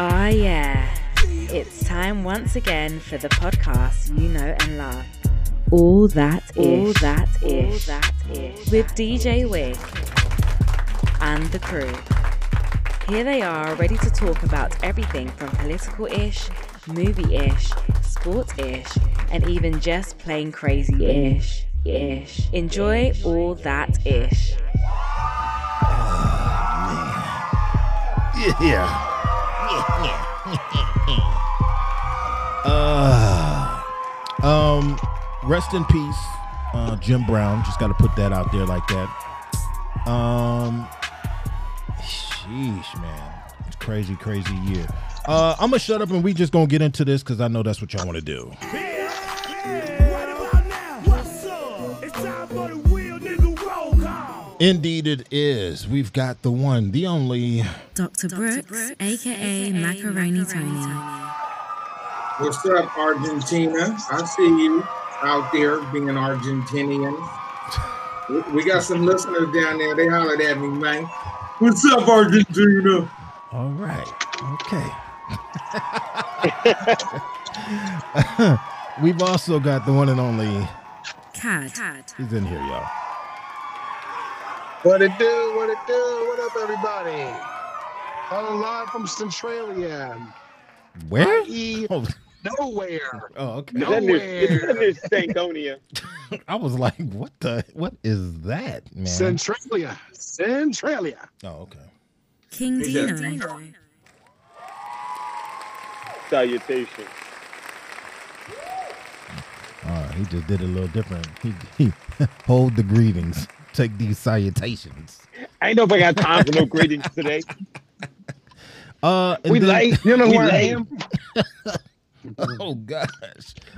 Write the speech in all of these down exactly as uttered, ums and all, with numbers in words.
Ah, yeah. It's time once again for the podcast you know and love. All That Ish. All That Ish. All That Ish. With D J Wig and the crew. Here they are, ready to talk about everything from political-ish, movie-ish, sports-ish, and even just plain crazy-ish. Ish. Enjoy All That Ish. Yeah. uh, um, rest in peace, uh, Jim Brown. Just got to put that out there like that. Um, sheesh, man, it's crazy, crazy year. Uh, I'm gonna shut up and we just gonna get into this because I know that's what y'all want to do. Indeed it is. We've got the one, the only... Doctor Brooks, Brooks a k a. Macaroni Tony. What's up, Argentina? I see you out there being Argentinian. We got some listeners down there. They hollered at me, man. What's up, Argentina? All right. Okay. We've also got the one and only... Cad. Cad. He's in here, y'all. What it do, what it do, what up, everybody? I'm live from Centralia. Where? I E Oh. Nowhere. Oh, okay. Nowhere. It's Stankonia. I was like, what the, what is that, man? Centralia. Centralia. Oh, okay. King Dino. Dino. Salutation. All right, he just did it a little different. He, he hold the greetings. Take these salutations. I ain't know if I got time for no greetings today. Uh, we then, late. You know who I am? Oh, gosh.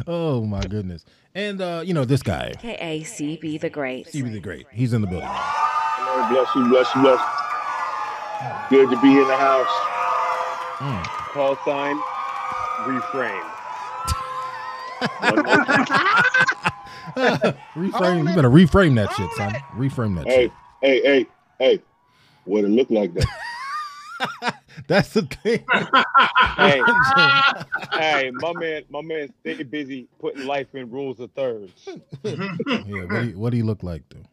Oh, my goodness. And, uh, you know, this guy. K A C B the Great. C B the Great. He's in the building. Lord bless you, bless you, bless you. Good to be in the house. Mm. Call sign, reframe. Reframe. You better reframe that shit, son. Reframe that hey, shit. Hey, hey, hey, hey. Wouldn't look like that. That's the thing. Hey, hey, my man, my man stay busy putting life in rules of thirds. Yeah, what do you, what do you look like, though?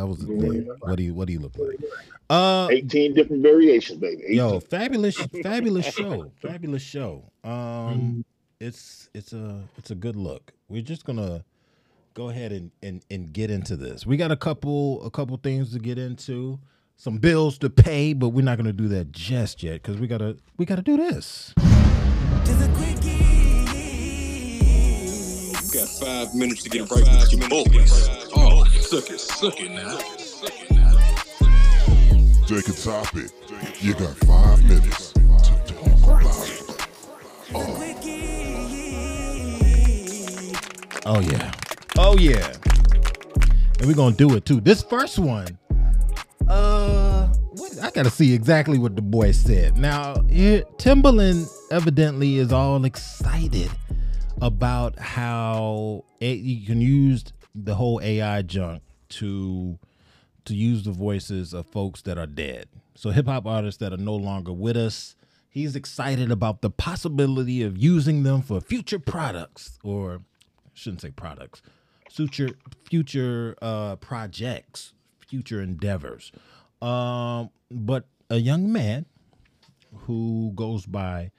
That was the thing. What do you what do you look like? Uh, eighteen different variations, baby. eighteen. Yo, fabulous, fabulous show. Fabulous show. Um mm-hmm. it's it's a it's a good look. We're just gonna go ahead and, and and get into this. We got a couple a couple things to get into, some bills to pay, but we're not gonna do that just yet because we gotta we gotta do this. We got five minutes to get right with you boys. Oh, suck it, suck it now. Take a topic. You got five minutes to talk about it. Oh, oh yeah. Oh yeah, and we're gonna do it too. This first one, uh, what, I gotta see exactly what the boy said. Now, it, Timbaland evidently is all excited about how it, you can use the whole A I junk to to use the voices of folks that are dead. So hip hop artists that are no longer with us, he's excited about the possibility of using them for future products, or I shouldn't say products. Future, future uh, projects, future endeavors. Um, but a young man who goes by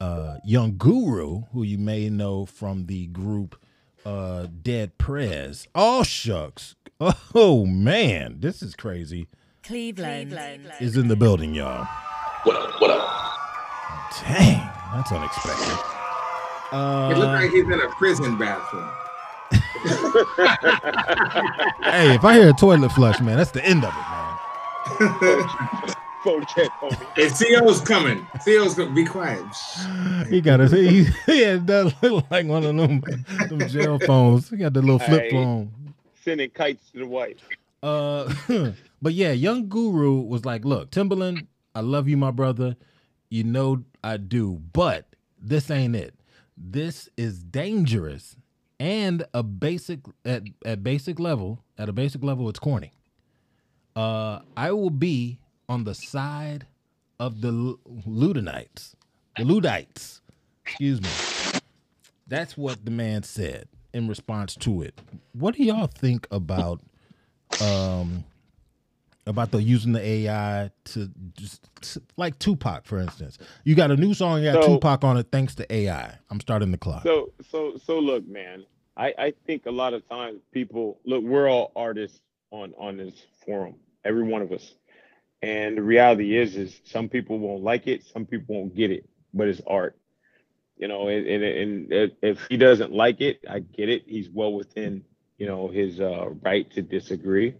uh, Young Guru, who you may know from the group uh, Dead Prez. Oh, shucks. Oh, man. This is crazy. Cleveland. Cleveland is in the building, y'all. What up? What up? Dang, that's unexpected. Uh, it looks like he's in a prison bathroom. Hey, if I hear a toilet flush, man, that's the end of it, man. And C O's coming. C O's gonna be quiet. He got his he, he had that look like one of them, them jail phones. He got the little flip hey, phone. Sending kites to the wife. Uh, but yeah, Young Guru was like, "Look, Timbaland, I love you, my brother. You know I do, but this ain't it. This is dangerous." And a basic at, at basic level, at a basic level, it's corny. Uh, I will be on the side of the Ludonites. the Luddites. Excuse me. That's what the man said in response to it. What do y'all think about um about the using the A I to just to, like Tupac, for instance? You got a new song, you got so, Tupac on it, thanks to A I. I'm starting the clock. So so so look, man. I, I think a lot of times people look, we're all artists on, on this forum, every one of us. And the reality is, is some people won't like it. Some people won't get it, but it's art, you know, and, and, and if he doesn't like it, I get it. He's well within, you know, his uh, right to disagree.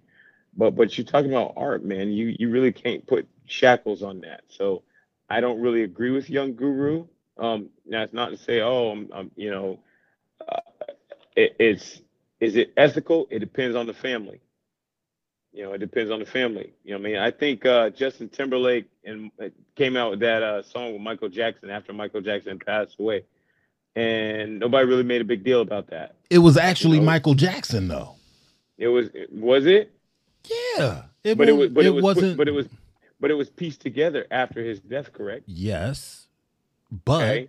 But but you're talking about art, man. You, you really can't put shackles on that. So I don't really agree with Young Guru. Um, now, it's not to say, oh, I'm, I'm you know, uh, It, it's is it ethical? It depends on the family. You know, it depends on the family. You know what I mean? I think uh, Justin Timberlake and uh, came out with that uh, song with Michael Jackson after Michael Jackson passed away. And nobody really made a big deal about that. It was actually you know? Michael Jackson, though. It was. Was it? Yeah. It but, was, it, but it, it was, wasn't. But it was. But it was pieced together after his death, correct? Yes. But. Okay.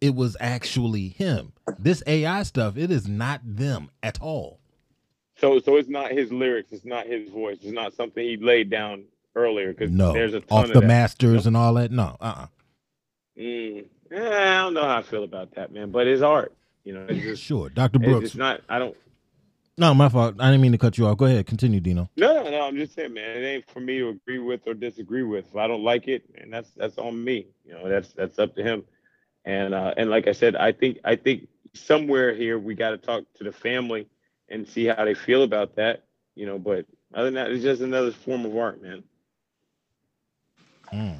It was actually him. This A I stuff, it is not them at all. So so it's not his lyrics. It's not his voice. It's not something he laid down earlier. Cause no, there's a ton off of the that. masters no. and all that. No, uh-uh. Mm, I don't know how I feel about that, man, but it's art. You know, it's just, sure, Doctor Brooks. It's not, I don't. No, my fault. I didn't mean to cut you off. Go ahead. Continue, Dino. No, no, no. I'm just saying, man, it ain't for me to agree with or disagree with. If I don't like it, and that's that's on me. You know, that's that's up to him. And uh, and like I said, I think I think somewhere here we got to talk to the family and see how they feel about that, you know. But other than that, it's just another form of art, man. Mm.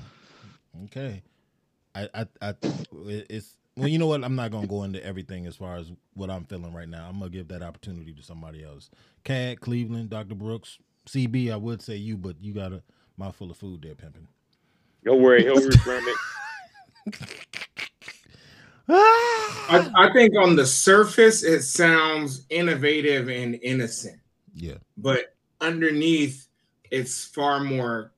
Okay, I, I I it's well, you know what? I'm not gonna go into everything as far as what I'm feeling right now. I'm gonna give that opportunity to somebody else. Cad, Cleveland, Doctor Brooks, C B. I would say you, but you got a mouthful of food there, pimping. Don't worry, he'll reframe it. I, I think on the surface it sounds innovative and innocent. Yeah. But underneath it's far more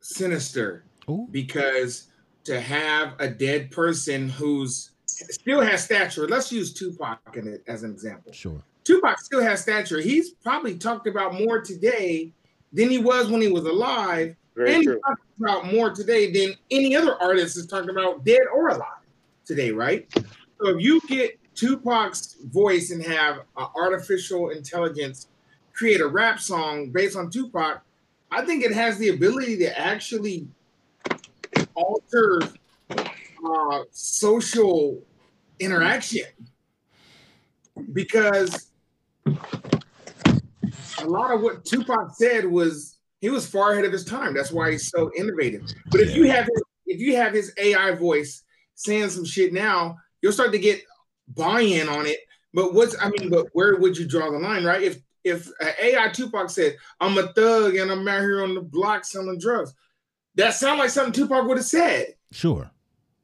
sinister. Ooh. Because to have a dead person who's still has stature, let's use Tupac in it as an example. Sure. Tupac still has stature. He's probably talked about more today than he was when he was alive. Very and true. He's talking about more today than any other artist is talking about, dead or alive. Today, right? So if you get Tupac's voice and have an artificial intelligence create a rap song based on Tupac, I think it has the ability to actually alter uh, social interaction, because a lot of what Tupac said was he was far ahead of his time. That's why he's so innovative. But if you have if you have his A I voice saying some shit now, you'll start to get buy-in on it. But what's, I mean, but where would you draw the line, right? If if A I Tupac said, I'm a thug and I'm out here on the block selling drugs, that sounds like something Tupac would have said. Sure.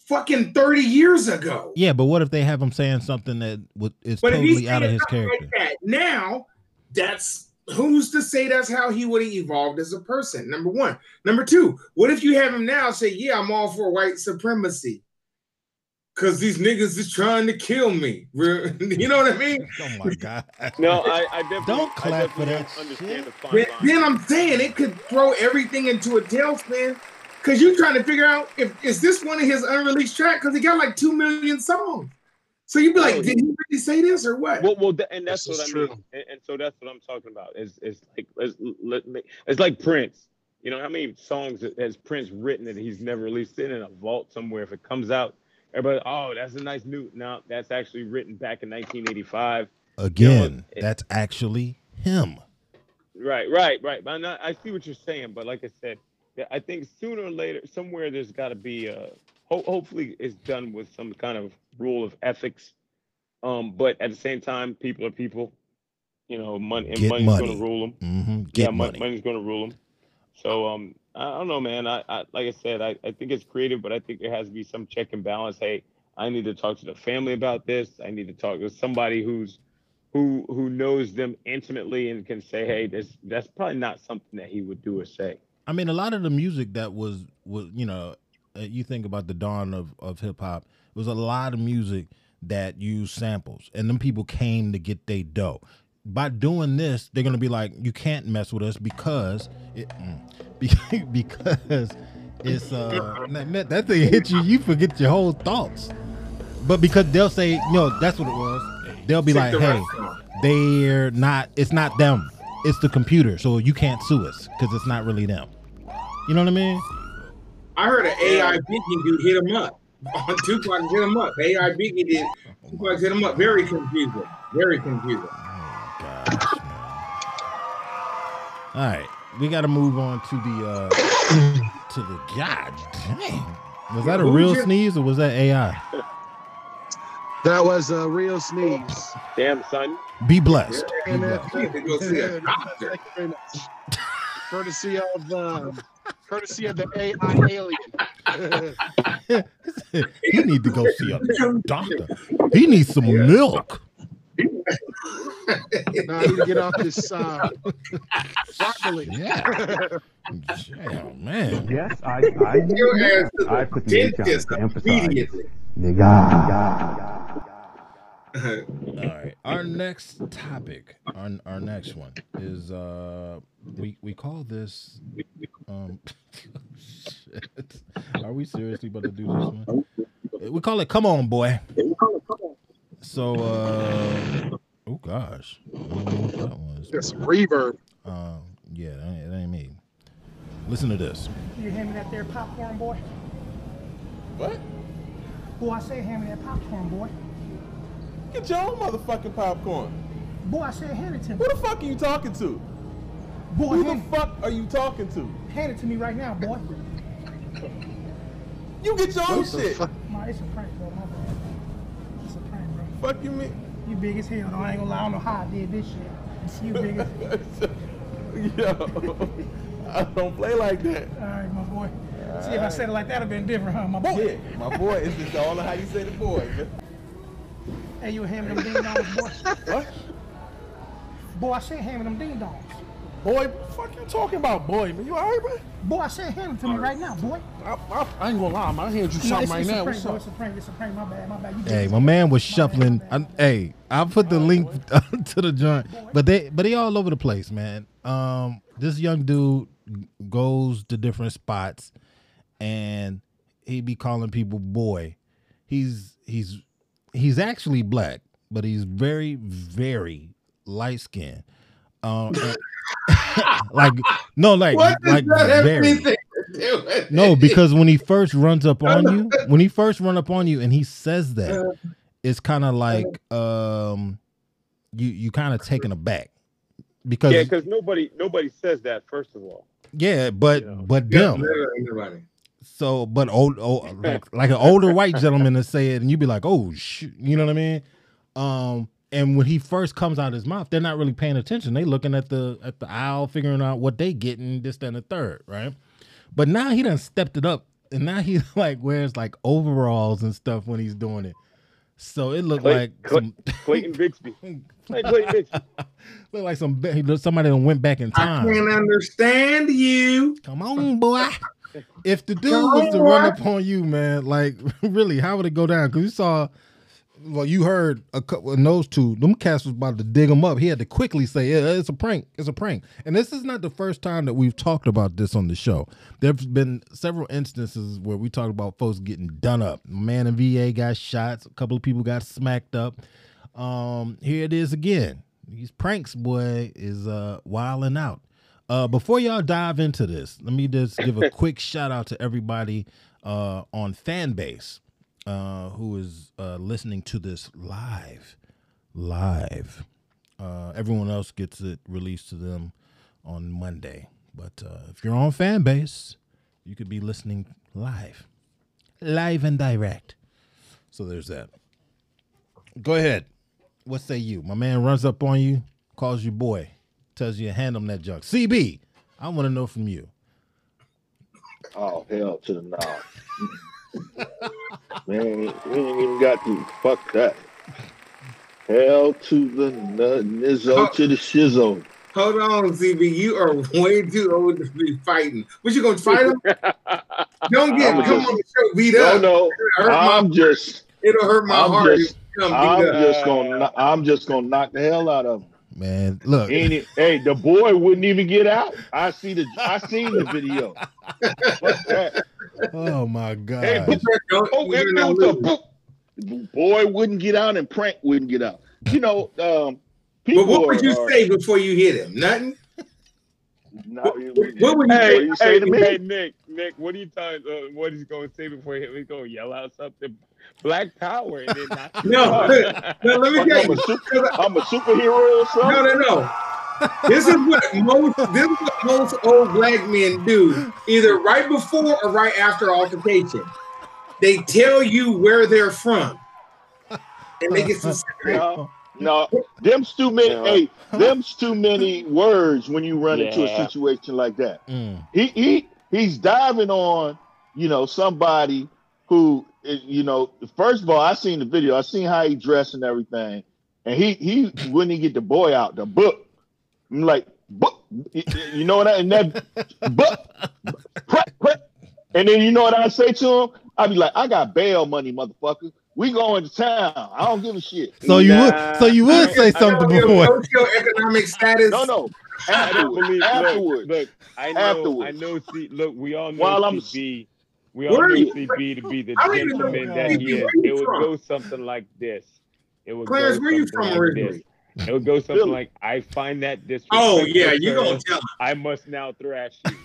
Fucking thirty years ago. Yeah, but what if they have him saying something that is but totally out of his character? Like that, now, that's, who's to say that's how he would have evolved as a person, number one. Number two, what if you have him now say, yeah, I'm all for white supremacy, because these niggas is trying to kill me. You know what I mean? Oh, my God. No, I, I definitely don't clap definitely for that. Understand the fine line. Then I'm saying it could throw everything into a tailspin, because you're trying to figure out, if is this one of his unreleased tracks? Because he got like two million songs. So you'd be like, oh, did he really say this or what? Well, well, and that's this what I true. mean. And, and so that's what I'm talking about. It's, it's, like, it's, it's like Prince. You know, how many songs has Prince written that he's never released? It in a vault somewhere. If it comes out, everybody, oh, that's a nice new. No, that's actually written back in nineteen eighty-five. Again, you know, it, that's actually him. Right, right, right. But I'm not, I see what you're saying, but like I said, I think sooner or later, somewhere there's got to be a. Ho hopefully, it's done with some kind of rule of ethics. Um, but at the same time, people are people. You know, money and Get money's money. going to rule them. Mm-hmm. Get yeah, money. money's going to rule them. So, um. I don't know, man. I, I like I said, I, I think it's creative, but I think there has to be some check and balance. Hey, I need to talk to the family about this. I need to talk to somebody who's who who knows them intimately and can say, hey, this that's probably not something that he would do or say. I mean, a lot of the music that was was you know, you think about the dawn of, of hip hop, it was a lot of music that used samples, and them people came to get they dough. By doing this, they're gonna be like, you can't mess with us because it, because it's uh that thing hit you, you forget your whole thoughts. But because they'll say, no, that's what it was. They'll be like, hey, they're not. It's not them. It's the computer. So you can't sue us because it's not really them. You know what I mean? I heard an A I Biggie dude hit him up. On Tupac hit him up. A I Biggie did. Tupac hit him up. Very confusing. Very confusing. All right, we got to move on to the uh, to the god damn. Was that a real sneeze or was that A I? That was a real sneeze. Damn son. Be blessed. Be blessed. Courtesy of uh, courtesy of the A I alien. He need to go see a doctor. He needs some milk. No, I need to get off this uh, properly. Yeah. Yeah, man. Yes, I I, I put the H on it to emphasize. Nigga. All right. Our next topic, our, our next one is uh we we call this um shit. Are we seriously about to do this one? We call it Come On Boy. So uh oh gosh, I don't know what that was. That's reverb. Uh, yeah, that ain't, that ain't me. Listen to this. You hand me that there popcorn, boy. What? Boy, I say hand me that popcorn, boy. Get your own motherfucking popcorn. Boy, I said hand it to me. Who the fuck are you talking to? Boy, who the fuck are you talking to? Hand it to me right now, boy. You get your own shit. My, it's a prank, bro. My bad. It's a prank, bro. Fuck you, me. You big as hell, though. I ain't gonna lie. I don't know how I did this shit. You big as hell. Yo, I don't play like that. All right, my boy. All See, right. If I said it like that, it'd been different, huh? My boy. Yeah, my boy. It's just all of how you say the boy. Hey, you hand me them ding dongs, boy. What? Boy, I said hand me them ding dongs. Boy, what the fuck you talking about, boy? Man, you all right, bro? Boy, I said hand them to me right now, boy. I, I, I ain't gonna lie, man. I hand you something no, right now. What's up? It's a prank, it's a prank. My bad, my bad. You hey, my man was shuffling. I, hey, I put the right, link to the joint, boy. but they, but he all over the place, man. Um, this young dude goes to different spots, and he be calling people boy. He's he's. He's actually black, but he's very, very light skinned. Um, like no, like like very. No, because when he first runs up on you, when he first run up on you, and he says that, it's kind of like um, you you kind of taken aback because yeah, because nobody nobody says that first of all. Yeah, but yeah. but them. Yeah, So, but old, old like, like an older white gentleman to say it, and you'd be like, "Oh shoot," you know what I mean? Um, and when he first comes out of his mouth, they're not really paying attention. They looking at the at the aisle, figuring out what they getting, this, that, and the third, right? But now he done stepped it up, and now he like wears like overalls and stuff when he's doing it. So it looked Clay, like Clay, some... Clayton Bixby. Hey, Clayton Bixby. Looked like some somebody went back in time. I can't understand you. Come on, boy. If the dude was to run up on you, man, like really, how would it go down? Because you saw, well, you heard a couple of those two. Them cats was about to dig him up. He had to quickly say, yeah, it's a prank. It's a prank. And this is not the first time that we've talked about this on the show. There's been several instances where we talked about folks getting done up. Man in V A got shot. A couple of people got smacked up. Um, here it is again. These pranks, boy, is uh, wilding out. Uh, before y'all dive into this, let me just give a quick shout out to everybody uh, on Fanbase uh, who is uh, listening to this live, live. Uh, everyone else gets it released to them on Monday. But uh, if you're on Fanbase, you could be listening live, live and direct. So there's that. Go ahead. What say you? My man runs up on you, calls you boy. Tells you to hand him that junk. C B, I want to know from you. Oh, hell to the no. Man, we ain't even got to. Fuck that. Hell to the nizzo oh, to the shizzo. Hold on, C B. You are way too old to be fighting. What, you going to fight him? Don't get come just, on the show beat up. No, no, I'm my, just. It'll hurt my I'm heart. Just, I'm just gonna. I'm just gonna knock the hell out of him. Man, look. It, hey, the boy wouldn't even get out. I see the. I seen the video. Oh my God! Hey, but, oh, hey, the, boy wouldn't get out, and Prank wouldn't get out. You know. Um, people but what would you are, say before you hit him? Nothing. No, what, what would you, hey, you say hey, to me? Hey, Nick, Nick, what are you talking? Uh, what is he going to say before he, he's going to yell out something? Black power. And then not no, no, let me tell you. I'm a, super, I'm a superhero or something. No, no, no. This is what most this is what most old black men do, either right before or right after altercation. They tell you where they're from, and they get some. No. No, them's too many. Yeah. Hey, them's too many words when you run yeah. into a situation like that. Mm. He he he's diving on, you know, somebody who, you know. First of all, I seen the video. I seen how he dressed and everything, and he he wouldn't even get the boy out the book. I'm like, book, you know what? I, and that book, and then you know what I say to him? I be like, I got bail money, motherfucker. We going to town. I don't give a shit. So you nah. would, so you would say something before. Socioeconomic status. No, no. Afterwards. Afterwards. Look, I know. Afterwards. I know. See, look, we all know While C B. We all know you? C B to be the gentleman that he is. It would go something like this. It would Clarence, go where you from like originally? This. It would go something really? like, "I find that disrespectful. Oh yeah, you gonna tell him. I must now thrash you."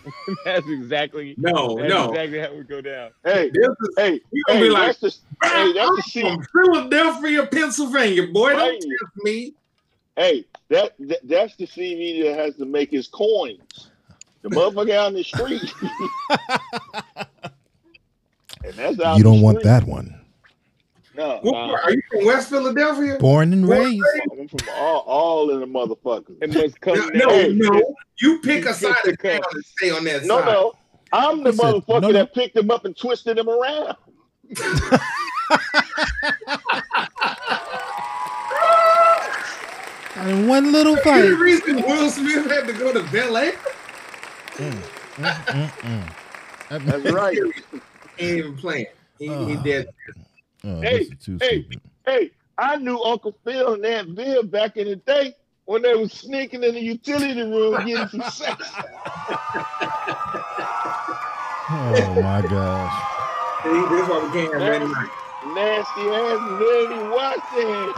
That's exactly. No, that's no. Exactly how it would go down. Hey, this is, hey, you gonna hey, be like. Hey, that's I'm from Philadelphia, Pennsylvania, boy. Right. Don't test me. Hey, that, that that's the C V that has to make his coins. The motherfucker out in the street. And that's out you don't want street. That one. No. What, uh, are you from West Philadelphia? Born and Born raised. I'm from all, all in the motherfucker. And no, no, hey, no. You pick a side of town and stay on that no, side. No, no. I'm the Listen, motherfucker no, that picked him up and twisted him around. And one little fight. The reason Will Smith had to go to Bel Air. Mm, mm, mm, mm. That's right. He ain't even playing. He, uh, he did. Uh, hey, hey, hey! I knew Uncle Phil and Aunt Viv back in the day when they was sneaking in the utility room getting some sex. Oh my gosh. This why we can't have nasty, nasty ass lady watching.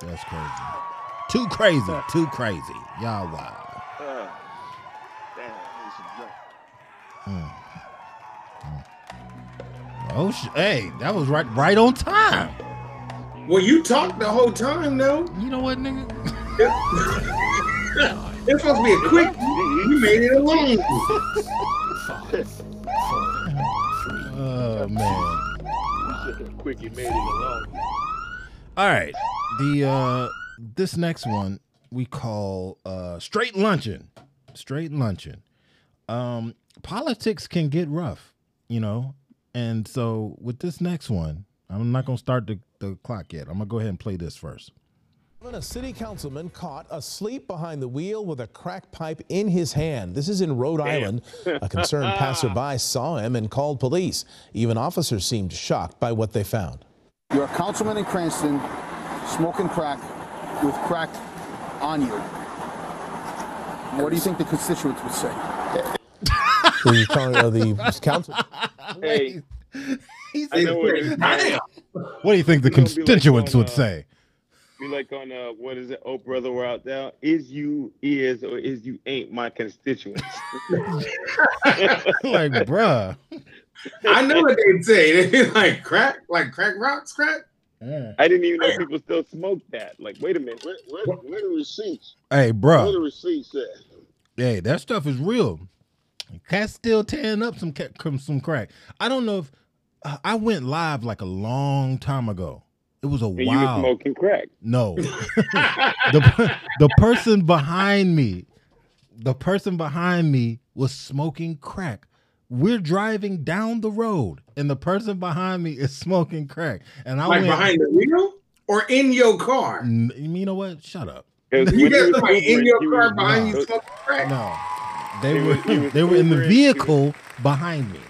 That's crazy. Too crazy. Too crazy. Y'all wild. Uh, damn, mm. Mm. Oh sh- hey, that was right right on time. Well, you talked the whole time though. You know what, nigga? It's supposed to be a quick you made it a long. Five, four, three, oh man! Quick, you made it alone. All right, the uh, this next one we call uh, straight luncheon. Straight luncheon. Um, politics can get rough, you know, and so with this next one, I'm not gonna start the, the clock yet. I'm gonna go ahead and play this first. A city councilman caught asleep behind the wheel with a crack pipe in his hand. This is in Rhode Damn. Island. A concerned passerby saw him and called police. Even officers seemed shocked by what they found. You're a councilman in Cranston smoking crack with crack on you. What do you think the constituents would say? So you're telling uh, the council? Hey, he's I know what, what do you think the constituents would say? Be like on uh, what is it? Oh brother, we're out there. Is you is or is you ain't my constituents? Like, bruh. I know what they'd say. They'd be like crack, like crack rocks, crack. Yeah. I didn't even know people still smoked that. Like, wait a minute, where where, where the receipts? Hey, bruh. Where the receipts at? Hey, that stuff is real. Cats still tearing up some some crack. I don't know if uh, I went live like a long time ago. It was a and wild. You were smoking crack. No, the the person behind me, the person behind me was smoking crack. We're driving down the road, and the person behind me is smoking crack. And I like went, behind the wheel or in your car. N- you know what? Shut up. You got somebody in your car behind you smoking crack. No, They were they were in the vehicle behind me.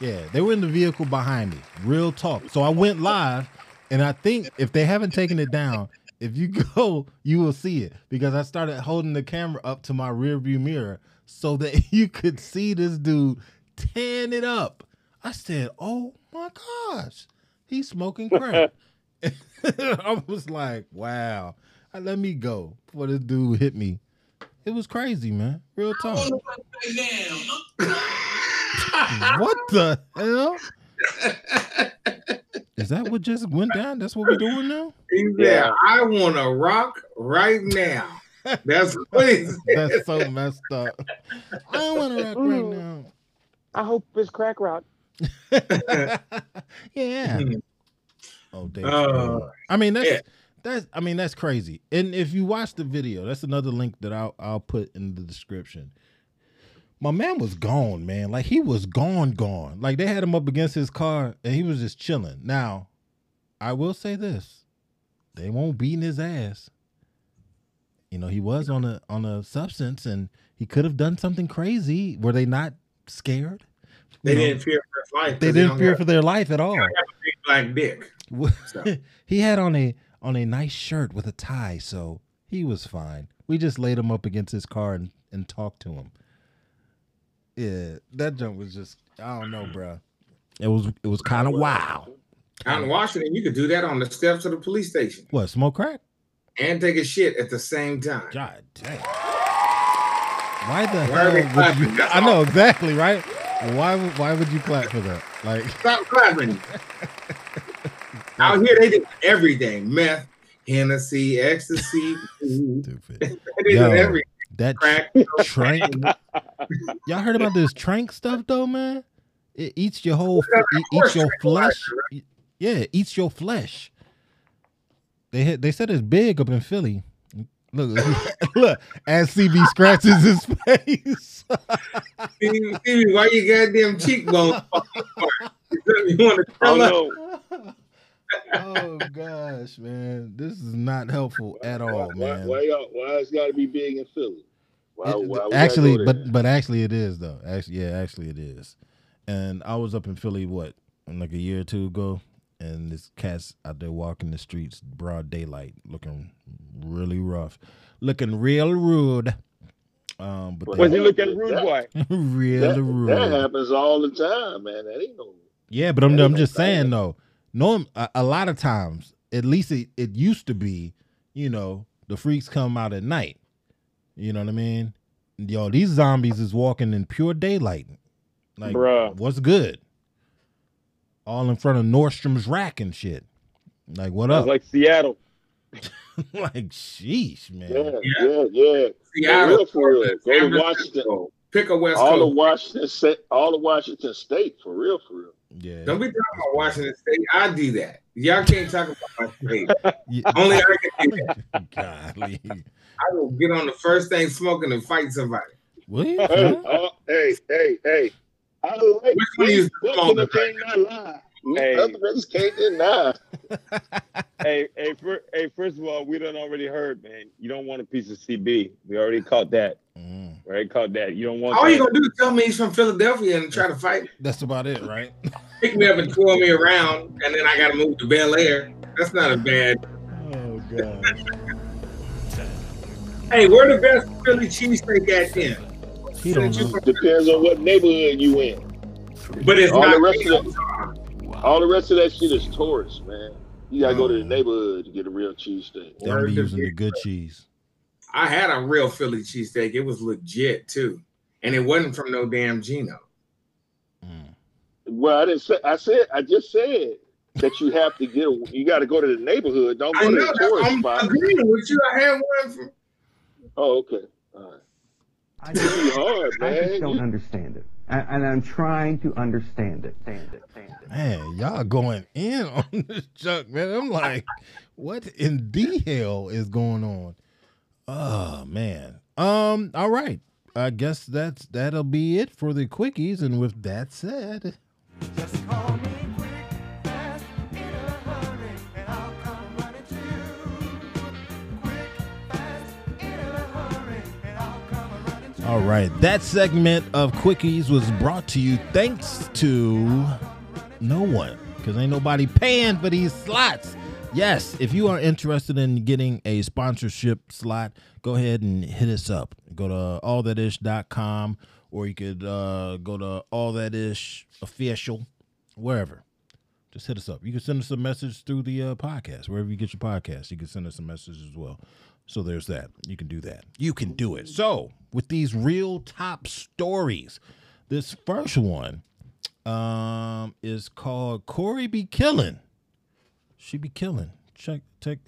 Yeah, they were in the vehicle behind me. Real talk. So I went live, and I think if they haven't taken it down, if you go, you will see it, because I started holding the camera up to my rearview mirror so that you could see this dude tearing it up. I said, "Oh my gosh, he's smoking crack." I was like, "Wow!" I let me go before this dude hit me. It was crazy, man. Real talk. What the hell? Is that what just went down? That's what we're doing now? Yeah, I want to rock right now. That's crazy. That's so messed up. I want to rock Ooh. right now. I hope it's crack rock. Yeah. Mm-hmm. Oh, damn. Uh, I mean, that's yeah. that's. I mean, that's crazy. And if you watch the video, that's another link that I'll I'll put in the description. My man was gone, man. Like, he was gone, gone. Like, they had him up against his car, and he was just chilling. Now, I will say this. They won't beating his ass. You know, he was on a on a substance, and he could have done something crazy. Were they not scared? They you didn't know, fear for their life. They didn't fear have, for their life at all. Black dick. So. He had on a, on a nice shirt with a tie, so he was fine. We just laid him up against his car and, and talked to him. Yeah, that jump was just, I don't know, bro. It was it was kind of wild. Out in Washington, you could do that on the steps of the police station. What, smoke crack? And take a shit at the same time. God damn. Why the why hell would you, I know, exactly, right? Why, why would you clap for that? Like, stop clapping. Out here, they did everything. Meth, Hennessy, ecstasy. Stupid. They did Yo. everything. That crack, Trank, y'all heard about this Trank stuff though, man? It eats your whole, it eats your flesh. Yeah, it eats your flesh. They hit, they said it's big up in Philly. Look, look, as C B scratches his face. C B, why you goddamn cheekbones? You want to tell us? Oh gosh, man, this is not helpful at all, man. Why, why, why it's got to be big in Philly? Why, it, why actually, go but but actually, it is though. Actually, yeah, actually, it is. And I was up in Philly, what, like a year or two ago, and this cat's out there walking the streets, broad daylight, looking really rough, looking real rude. Um, but was he looking rude, boy? Real rude. That happens all the time, man. That ain't no. Yeah, but I'm I'm just saying though. No, a, a lot of times, at least it, it used to be, you know, the freaks come out at night. You know what I mean? Yo, these zombies is walking in pure daylight. Like, bruh, what's good? All in front of Nordstrom's rack and shit. Like, what Sounds up? Like Seattle. Like, sheesh, man. Yeah, yeah, yeah. Seattle, for real. Go to Washington. Pick a West Coast. All of Washington, all of Washington State, for real, for real. Yeah. Don't be talking about Washington State. I do that. Y'all can't talk about my state. Yeah. Only I can do that. Golly. I will get on the first thing smoking and fight somebody. What? Hey, uh, hey, hey, hey. I like these books in the thing not lie. Hey. Other brothers can't deny. Hey, hey, for, hey, first of all, we done already heard, man. You don't want a piece of C B. We already caught that. Mm. We already caught that. You don't want all that. You gonna do is tell me he's from Philadelphia and try to fight. That's about it, right? Pick me up and twirl me around, and then I gotta move to Bel Air. That's not a bad. Oh god. Hey, where the best Philly cheesesteak at then? He don't know. Depends on what neighborhood you in. But it's all not the rest of the All the rest of that shit is tourist, man. You gotta oh, go to the neighborhood to get a real cheesesteak. They'll be using the good cheese. I had a real Philly cheesesteak. It was legit too, and it wasn't from no damn Gino. Mm. Well, I didn't say. I said. I just said that you have to get. A, you got to go to the neighborhood. Don't go I know, to the tourist I'm spot. Agreeing with you. I had one from. Oh, okay. All right. I just, it's hard, man. I just don't you, understand it. And I'm trying to understand it. Stand it, stand it. Man, y'all going in on this junk, man. I'm like, what in the hell is going on? Oh man. Um. All right. I guess that's that'll be it for the quickies. And with that said, just call me quick, fast, in a hurry, and I'll come running too. Quick, fast, in a hurry, and I'll come running too. All right. That segment of Quickies was brought to you thanks to no one, because ain't nobody paying for these slots. Yes, if you are interested in getting a sponsorship slot, go ahead and hit us up. Go to all that ish dot com, or you could uh, go to All That Ish Official, wherever. Just hit us up. You can send us a message through the uh, podcast, wherever you get your podcast. You can send us a message as well. So there's that. You can do that. You can do it. So with these real top stories, this first one um, is called Corey Be Killing. She be killing. Check, take,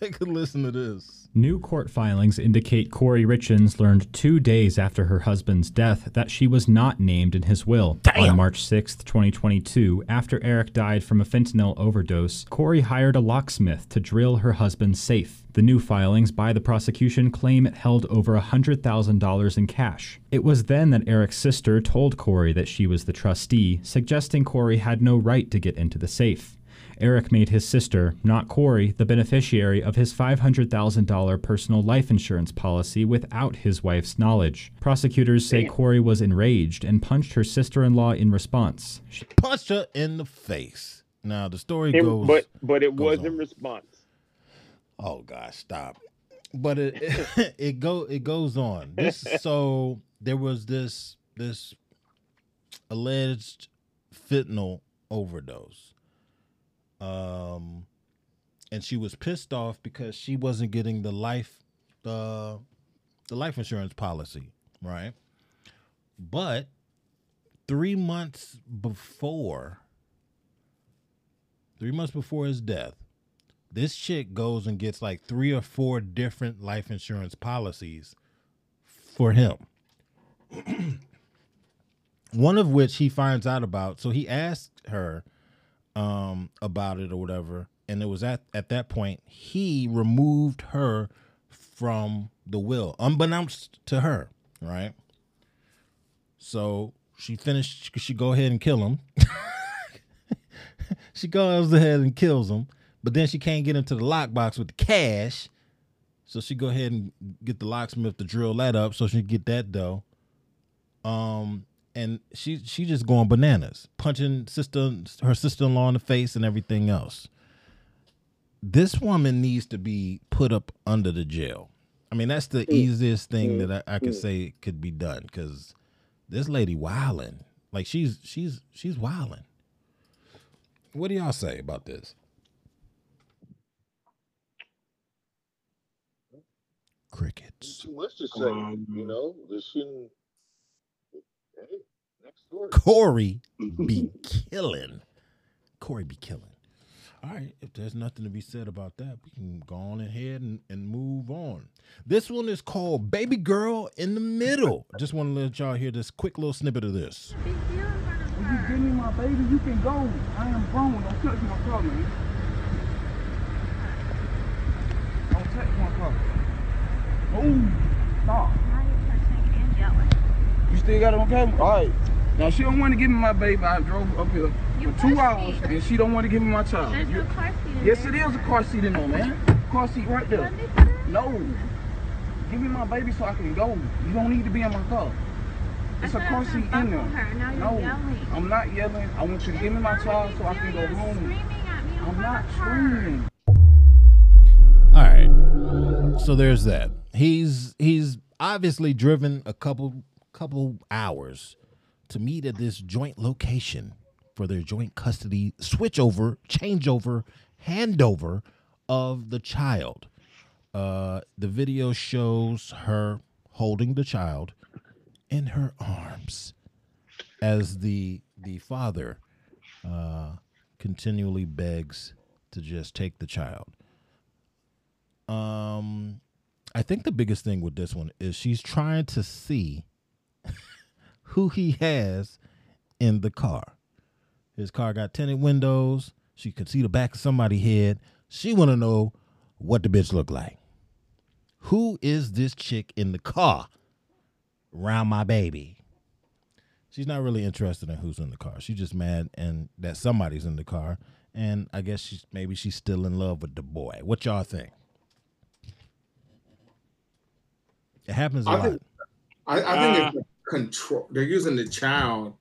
take a listen to this. New court filings indicate Corey Richens learned two days after her husband's death that she was not named in his will. Damn. On March sixth, twenty twenty-two, after Eric died from a fentanyl overdose, Corey hired a locksmith to drill her husband's safe. The new filings by the prosecution claim it held over one hundred thousand dollars in cash. It was then that Eric's sister told Corey that she was the trustee, suggesting Corey had no right to get into the safe. Eric made his sister, not Corey, the beneficiary of his five hundred thousand dollars personal life insurance policy without his wife's knowledge. Prosecutors say Corey was enraged and punched her sister-in-law in response. She punched her in the face. Now, the story it, goes... But, but it goes was in response. Oh, gosh, stop. But it it, it, go, it goes on. This So there was this this alleged fentanyl overdose. Um, and she was pissed off because she wasn't getting the life, uh, the life insurance policy, right? But three months before, three months before his death, this chick goes and gets like three or four different life insurance policies for him. One of which he finds out about. So he asked her um about it or whatever, and it was at at that point he removed her from the will unbeknownst to her, right? So she finished, she go ahead and kill him. She goes ahead and kills him, but then she can't get into the lockbox with the cash, so she go ahead and get the locksmith to drill that up so she can get that dough. um And she she just going bananas, punching sister her sister-in-law in the face and everything else. This woman needs to be put up under the jail. I mean, that's the easiest thing that I, I could say could be done, because this lady wilding. Like, she's she's she's wilding. What do y'all say about this? Crickets. Too much to say, um, you know. This shouldn't. Hey, next story. Corey be killing. Corey be killing. All right, if there's nothing to be said about that, we can go on ahead and, and move on. This one is called Baby Girl in the Middle. I just want to let y'all hear this quick little snippet of this. If you give me my baby, you can go. I am grown. Don't touch my car, man. Don't touch my car. Oh, stop. You still got it on camera? All right. Now, she don't want to give me my baby. I drove up here you for two hours, seat. And she don't want to give me my child. There's no car seat in yes, there. Yes, it is a car seat in there, man. Car seat right there. No. Give me my baby so I can go. You don't need to be in my car. It's a car seat in there. Her. Now you're no, yelling. I'm not yelling. I want you to it's give me my child so I can go home. Screaming at me. I'm not screaming. All right. So there's that. He's he's obviously driven a couple... couple hours to meet at this joint location for their joint custody switchover, changeover, handover of the child. Uh, the video shows her holding the child in her arms as the the father uh, continually begs to just take the child. Um, I think the biggest thing with this one is she's trying to see who he has in the car. His car got tinted windows. She could see the back of somebody's head. She want to know what the bitch look like. Who is this chick in the car around my baby? She's not really interested in who's in the car. She's just mad and that somebody's in the car. And I guess she's maybe she's still in love with the boy. What y'all think? It happens a lot. I, I think uh, it's control. They're using the child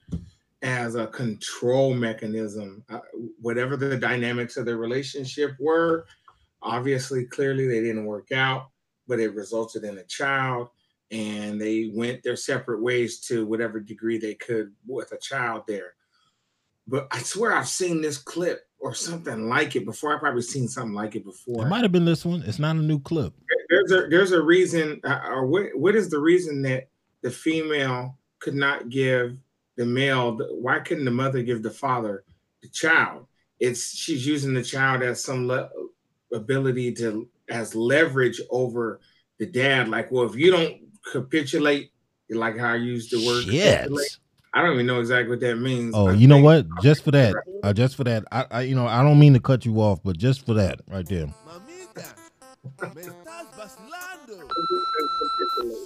as a control mechanism. Uh, whatever the dynamics of their relationship were, obviously, clearly they didn't work out, but it resulted in a child, and they went their separate ways to whatever degree they could with a child there. But I swear I've seen this clip or something like it before. I've probably seen something like it before. It might have been this one. It's not a new clip. There's a there's a reason, uh, or what, what is the reason that the female could not give the male? Why couldn't the mother give the father the child? It's she's using the child as some le- ability to as leverage over the dad. Like, well, if you don't capitulate, like how I used the word, yes. I don't even know exactly what that means. Oh, you know what? Just for that, uh, just for that, I, I, you know, I don't mean to cut you off, but just for that, right there.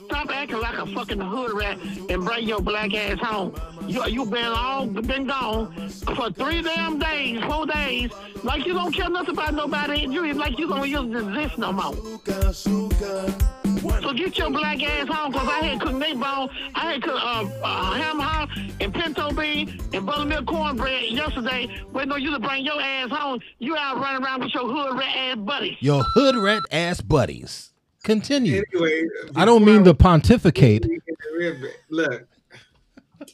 Stop acting like a fucking hood rat and bring your black ass home. You you been all been gone for three damn days, four days. Like you don't care nothing about nobody. You like you gonna use this no more. So get your black ass home, because I had cooked meat bone, I had cooked uh, uh, ham hock and pinto bean and buttermilk cornbread yesterday. Wait, no, you to bring your ass home. You out running around with your hood rat ass buddies. Your hood rat ass buddies. Continue. Anyway, I don't mean to pontificate. Look,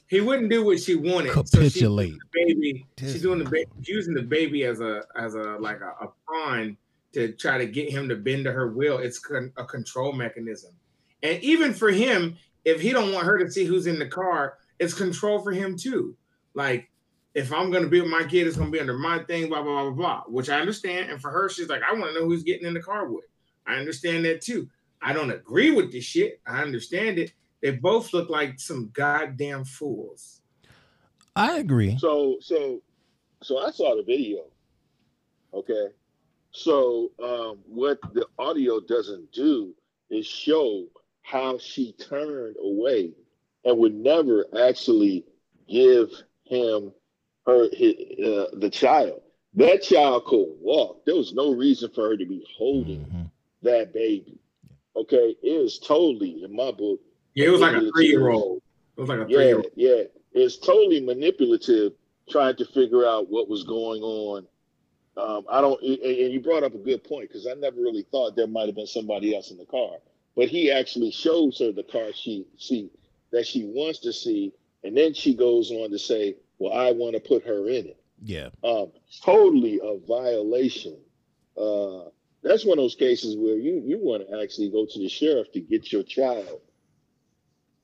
he wouldn't do what she wanted. Capitulate. So she's doing the baby. She's doing the baby, using the baby as a as a like a, a pawn to try to get him to bend to her will. It's con- a control mechanism. And even for him, if he don't want her to see who's in the car, it's control for him too. Like, if I'm going to be with my kid, it's going to be under my thing, blah, blah, blah, blah, which I understand. And for her, she's like, I want to know who's getting in the car with. I understand that too. I don't agree with this shit. I understand it. They both look like some goddamn fools. I agree. So, so, so I saw the video. Okay. So um, what the audio doesn't do is show how she turned away and would never actually give him her his, uh, the child. That child could walk. There was no reason for her to be holding mm-hmm. that baby. Okay, it was totally in my book. Yeah, it was like a three-year-old. It was like a three-year-old. Yeah, yeah, it's totally manipulative, trying to figure out what was going on. Um, I don't, and you brought up a good point, because I never really thought there might have been somebody else in the car, but he actually shows her the car she see that she wants to see, and then she goes on to say, "Well, I want to put her in it." Yeah, um, totally a violation. Uh, that's one of those cases where you you want to actually go to the sheriff to get your child,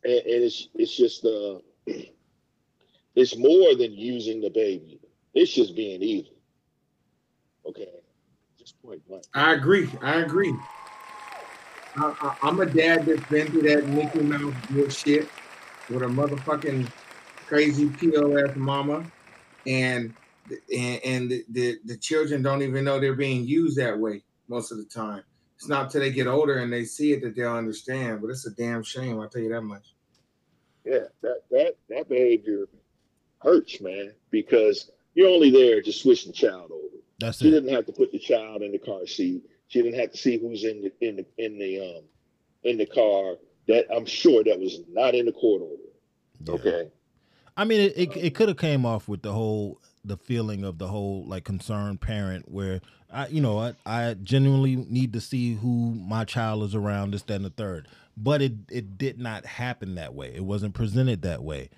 and, and it's it's just uh, it's more than using the baby; it's just being evil. Okay, just point blank. I agree. I agree. I, I, I'm a dad that's been through that Mickey Mouse bullshit with a motherfucking crazy P O S mama, and and, and the, the the children don't even know they're being used that way most of the time. It's not till they get older and they see it that they'll understand. But it's a damn shame. I'll tell you that much. Yeah, that that that behavior hurts, man, because you're only there to switch the child over. That's she it. Didn't have to put the child in the car seat. She didn't have to see who's in the in the in the um in the car. That I'm sure that was not in the court order. Yeah. Okay, I mean it. It, um, it could have came off with the whole the feeling of the whole like concerned parent, where I you know I I genuinely need to see who my child is around, this, that, and the third. But it it did not happen that way. It wasn't presented that way.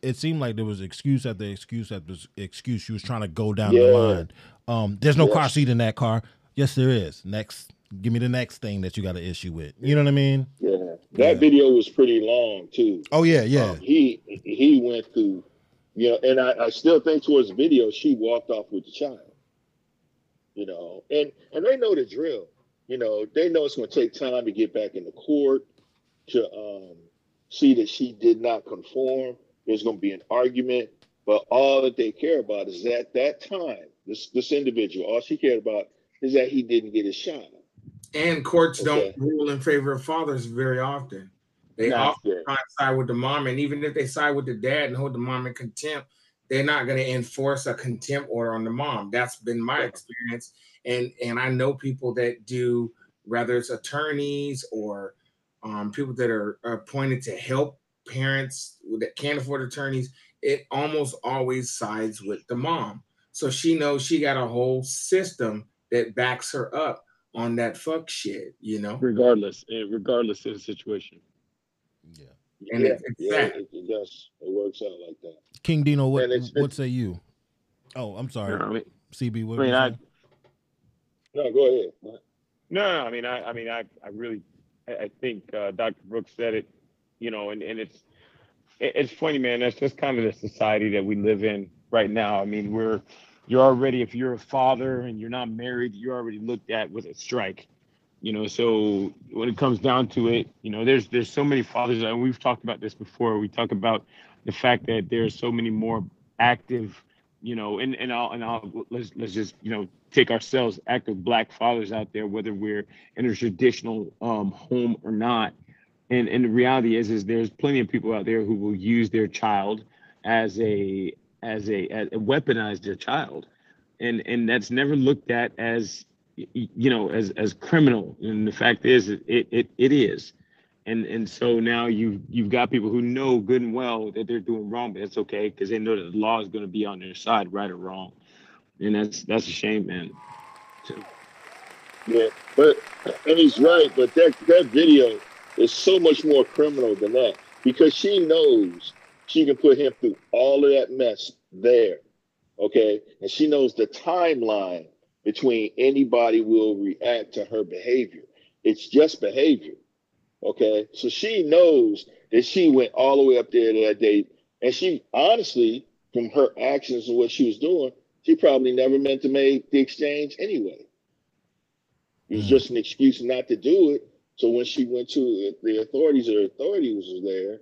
It seemed like there was excuse after excuse after excuse. She was trying to go down yeah. the line. Um, there's no yes. car seat in that car. Yes, there is. Next, give me the next thing that you got an issue with. You know what I mean? Yeah. That yeah. video was pretty long too. Oh yeah, yeah. Um, he he went through, you know, and I, I still think towards the video she walked off with the child. You know, and and they know the drill. You know, they know it's going to take time to get back in the court to um, see that she did not conform. There's going to be an argument, but all that they care about is that that time, this this individual, all she cared about is that he didn't get his shot. And courts okay. don't rule in favor of fathers very often. They not often try to side with the mom, and even if they side with the dad and hold the mom in contempt, they're not going to enforce a contempt order on the mom. That's been my experience, and and I know people that do, whether it's attorneys or um, people that are, are appointed to help parents that can't afford attorneys, it almost always sides with the mom. So she knows she got a whole system that backs her up on that fuck shit, you know? Regardless, regardless of the situation. Yeah. And yeah, it, yeah it, it does. It works out like that. King Dino, what, it's, what it's, say you? Oh, I'm sorry. No, I mean, C B, what I mean, I, No, go ahead. No, no, I mean, I, I mean, I, I really, I, I think uh, Doctor Brooks said it, you know, and, and it's, it, it's funny, man. That's just kind of the society that we live in right now. I mean, we're, you're already, if you're a father and you're not married, you're already looked at with a strike. You know, so when it comes down to it, you know, there's there's so many fathers, and we've talked about this before. We talk about the fact that there's so many more active, you know, and and I'll and I'll let's let's just you know take ourselves active Black fathers out there, whether we're in a traditional um, home or not. And and the reality is, is there's plenty of people out there who will use their child as a as a as a weaponize their child, and and that's never looked at as, you know, as as criminal. And the fact is, it it it is, and and so now you you've got people who know good and well that they're doing wrong, but it's okay because they know that the law is going to be on their side, right or wrong, and that's that's a shame, man. Yeah, but and he's right, but that that video is so much more criminal than that because she knows she can put him through all of that mess there, okay, and she knows the timeline between anybody will react to her behavior. It's just behavior, okay? So she knows that she went all the way up there to that date, and she honestly, from her actions and what she was doing, she probably never meant to make the exchange anyway. It was just an excuse not to do it, so when she went to the authorities or authorities was there,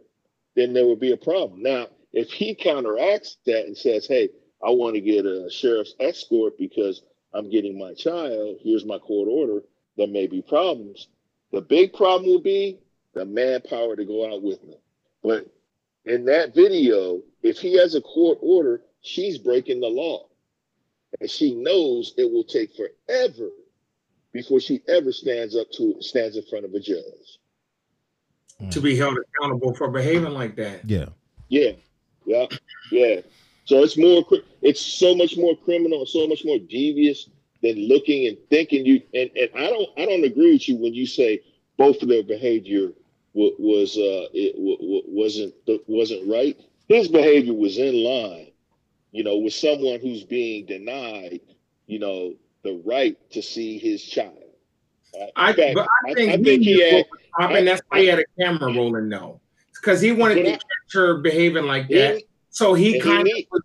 then there would be a problem. Now, if he counteracts that and says, hey, I want to get a sheriff's escort because I'm getting my child, here's my court order, there may be problems. The big problem will be the manpower to go out with me. But in that video, if he has a court order, she's breaking the law. And she knows it will take forever before she ever stands up to stands in front of a judge. Mm. To be held accountable for behaving like that. Yeah. Yeah. Yeah. Yeah. So it's more, it's so much more criminal, so much more devious than looking and thinking. You and, and I don't, I don't agree with you when you say both of their behavior w was uh, it w w wasn't wasn't right. His behavior was in line, you know, with someone who's being denied, you know, the right to see his child. Uh, I, fact, but I think I, I he, think he had, I mean, I, that's why he had a camera rolling though, because he wanted to catch her behaving like that. He, So he and kind he of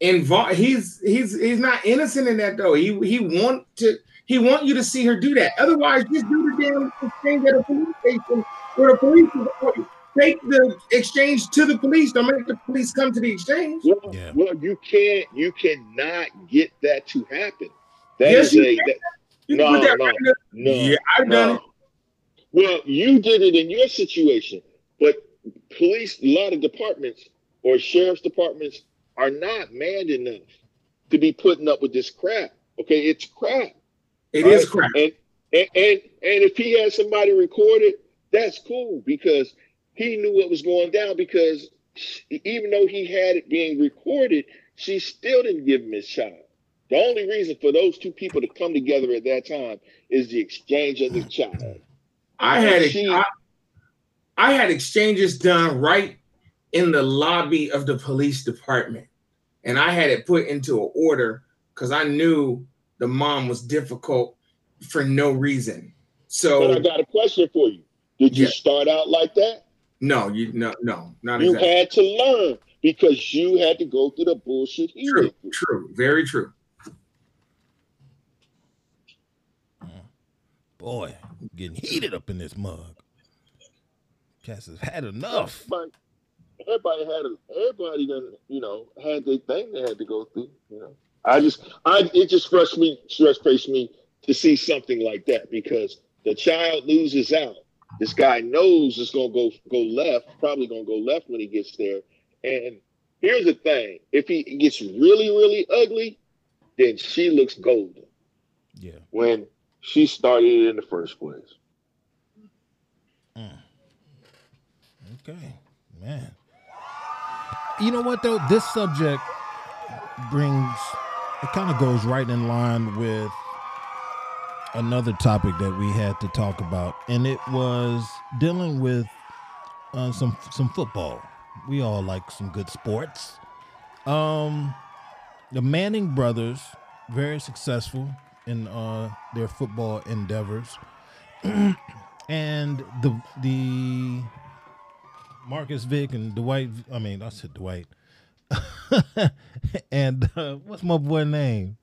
involved. He's he's he's not innocent in that though. He he want to he want you to see her do that. Otherwise, just do the damn exchange at a police station where the police is. Take the exchange to the police. Don't make the police come to the exchange. Well, yeah. well you can't. You cannot get that to happen. That yes, is you a, that, you no, that no, right no, no. Yeah, I've no. done it. Well, you did it in your situation, but police, a lot of departments, or sheriff's departments are not manned enough to be putting up with this crap. Okay, it's crap. It is crap. And, and and and if he had somebody recorded, that's cool because he knew what was going down. Because even though he had it being recorded, she still didn't give him his child. The only reason for those two people to come together at that time is the exchange of the child. I had she, I, I had exchanges done right in the lobby of the police department. And I had it put into an order because I knew the mom was difficult for no reason. So but I got a question for you. Did you yeah. start out like that? No, you no, no, not you exactly. You had to learn because you had to go through the bullshit here. True, true, very true. Boy, I'm getting heated up in this mug. Cass has had enough. But Everybody had, a, everybody done, you know, had their thing they had to go through. You know, I just, I it just stressed me, stressed me to see something like that because the child loses out. This guy knows it's gonna go go left, probably gonna go left when he gets there. And here's the thing: if he gets really, really ugly, then she looks golden. Yeah. When she started it in the first place. Mm. Okay, man. You know what, though? This subject brings, it kind of goes right in line with another topic that we had to talk about, and it was dealing with uh, some some football. We all like some good sports. Um, the Manning brothers, very successful in uh, their football endeavors, and the the Marcus, Vick, and Dwight. I mean, I said Dwight, and uh, what's my boy's name?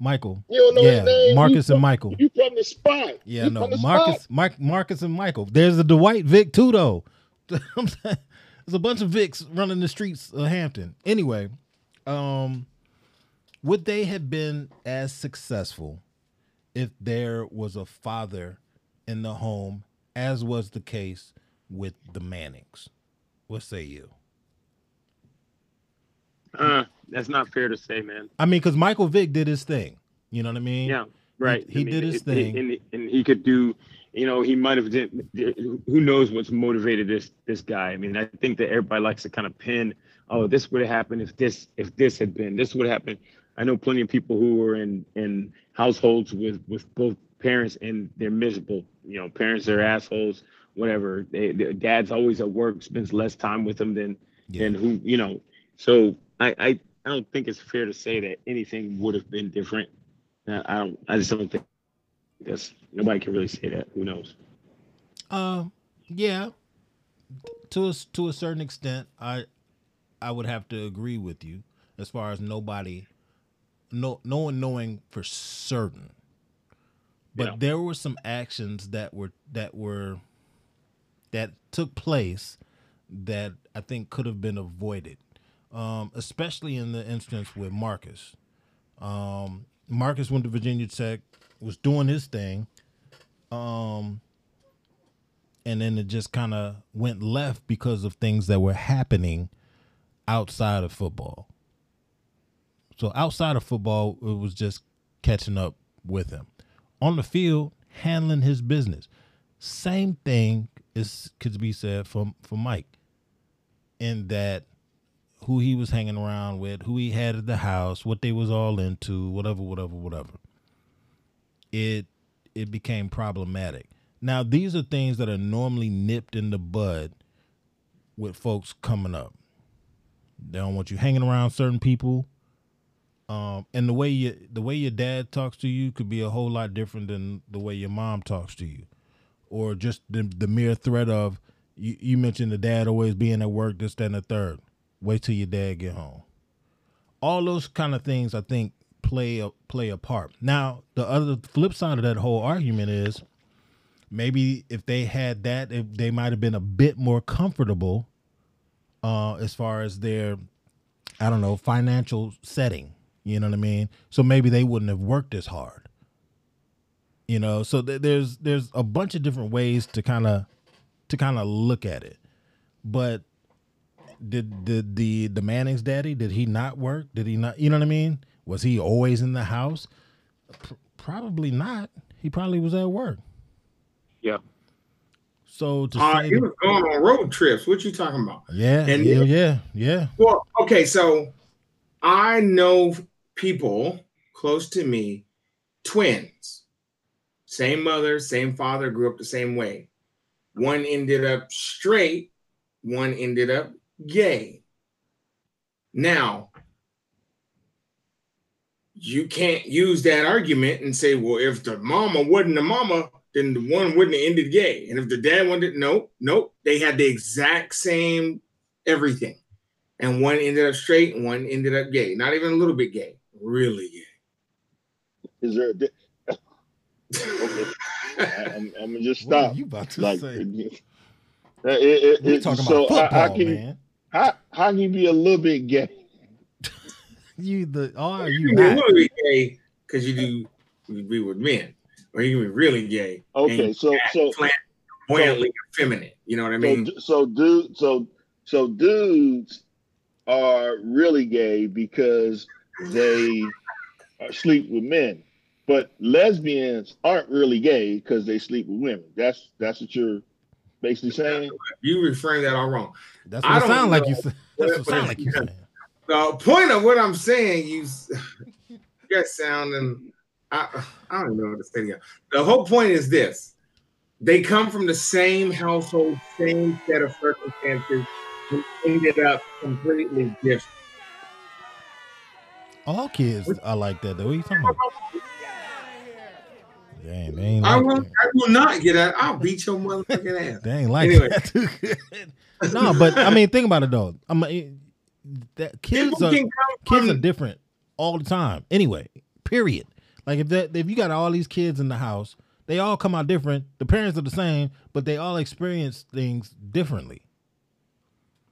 Michael. You don't know yeah. his name. Marcus you and from, Michael. You from the spot. Yeah, you no. Marcus, Mike, Marcus and Michael. There's a Dwight Vick too, though. There's a bunch of Vicks running the streets of Hampton. Anyway, um, would they have been as successful if there was a father in the home, as was the case with the Mannings? What say you? Uh, that's not fair to say, man. I mean, because Michael Vick did his thing. You know what I mean? Yeah, right. He, he I mean, did his it, thing. And, and he could do, you know, he might have did, who knows what's motivated this this guy. I mean, I think that everybody likes to kind of pin, oh, this would have happened if this, if this had been, this would happen. I know plenty of people who were in, in households with, with both parents, and they're miserable. You know, parents are assholes, whatever. They, their dad's always at work, spends less time with them than, yeah. than who, you know. So, I, I, I don't think it's fair to say that anything would have been different. I don't. I just don't think that's, nobody can really say that. Who knows? Uh, yeah. To a to a certain extent, I I would have to agree with you as far as nobody, no no one knowing for certain. But yeah. there were some actions that were that were that took place that I think could have been avoided. Um, especially in the instance with Marcus. Um, Marcus went to Virginia Tech, was doing his thing, um, and then it just kind of went left because of things that were happening outside of football. So outside of football, it was just catching up with him. On the field, handling his business. Same thing is could be said for, for Mike, in that who he was hanging around with, who he had at the house, what they was all into, whatever, whatever, whatever. It it became problematic. Now, these are things that are normally nipped in the bud with folks coming up. They don't want you hanging around certain people. Um, and the way you, the way your dad talks to you could be a whole lot different than the way your mom talks to you. Or just the, the mere threat of, you, you mentioned the dad always being at work, this, that, and the third. Wait till your dad get home. All those kind of things, I think, play a, play a part. Now, the other flip side of that whole argument is maybe if they had that, if they might have been a bit more comfortable uh, as far as their, I don't know, financial setting. You know what I mean? So maybe they wouldn't have worked as hard. You know, so th- there's there's a bunch of different ways to kind of to kind of look at it, but. Did, did the, the Manning's daddy, did he not work? Did he not, you know what I mean? Was he always in the house? P- probably not. He probably was at work. Yeah. So to uh, say. He was going on road trips. What you talking about? Yeah, and yeah, it, yeah, yeah. Well, okay, so I know people close to me, twins, same mother, same father, grew up the same way. One ended up straight. One ended up gay. Now, you can't use that argument and say, well, if the mama wasn't the mama, then the one wouldn't have ended gay. And if the dad wanted, nope, nope. They had the exact same everything. And one ended up straight and one ended up gay. Not even a little bit gay. Really gay. Is there a di- okay. I, I'm, I'm just stop. What are you about to like, say? It, it, it, talking so about football, I, I can, man. How, how can you be a little bit gay? you the are you, you not? Really gay because you do be with men, or you can be really gay. Okay, so so buoyantly so, effeminate. You know what I mean? So, so dude, so so dudes are really gay because they sleep with men, but lesbians aren't really gay because they sleep with women. That's that's what you're. basically saying. You reframe that all wrong. That's what I it sound like you said. That's what sound like you said. The point of what I'm saying, you, you guys sounding, I, I don't know what to say. The whole point is this. They come from the same household, same set of circumstances, and ended up completely different. All kids are like that, though. What are you talking about? Damn, they ain't I, like will, I will not get out. I'll beat your motherfucking ass. They ain't like anyway. That too good. No, but I mean, think about it, though. I mean, that kids are, kids from, are different all the time. Anyway, period. Like if that if you got all these kids in the house, they all come out different. The parents are the same, but they all experience things differently.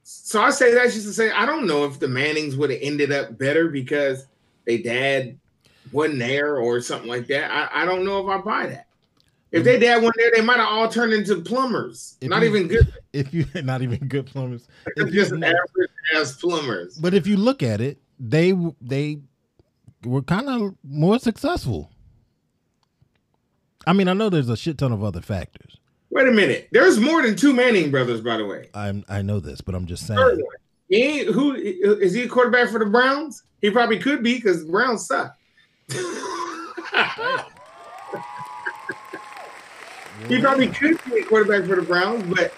So I say that just to say I don't know if the Mannings would have ended up better because their dad wasn't there or something like that. I, I don't know if I buy that. If their dad wasn't there, they might have all turned into plumbers. If not you, even good. If you not even good plumbers, if just average ass plumbers. But if you look at it, they they were kind of more successful. I mean, I know there's a shit ton of other factors. Wait a minute. There's more than two Manning brothers, by the way. I I know this, but I'm just saying. Third one. He ain't, who is he a quarterback for the Browns? He probably could be because the Browns suck. He probably could be a quarterback for the Browns, but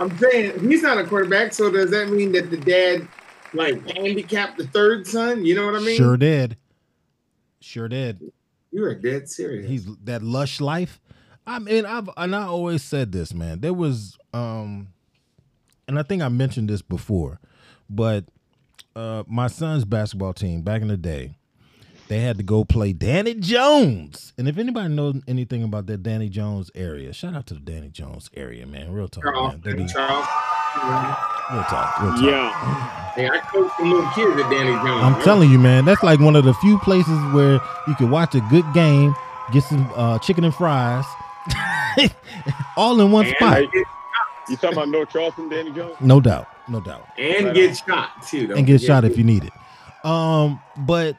I'm saying he's not a quarterback. So does that mean that the dad like handicapped the third son? You know what I mean? Sure did. Sure did. You are dead serious. He's that lush life. I mean, I've and I always said this, man. There was, um, and I think I mentioned this before, but uh, my son's basketball team back in the day, they had to go play Danny Jones. And if anybody knows anything about that Danny Jones area, shout out to the Danny Jones area, man. Real talk, Charles, man. Be, Charles. Real talk, real talk. Yeah. Hey, I coached some little kids at Danny Jones. I'm right? telling you, man, that's like one of the few places where you can watch a good game, get some uh, chicken and fries. All in one and spot. You talking about North Charleston, Danny Jones? No doubt, no doubt. And right get on. Shot too. Though. And get yeah. shot if you need it. Um, but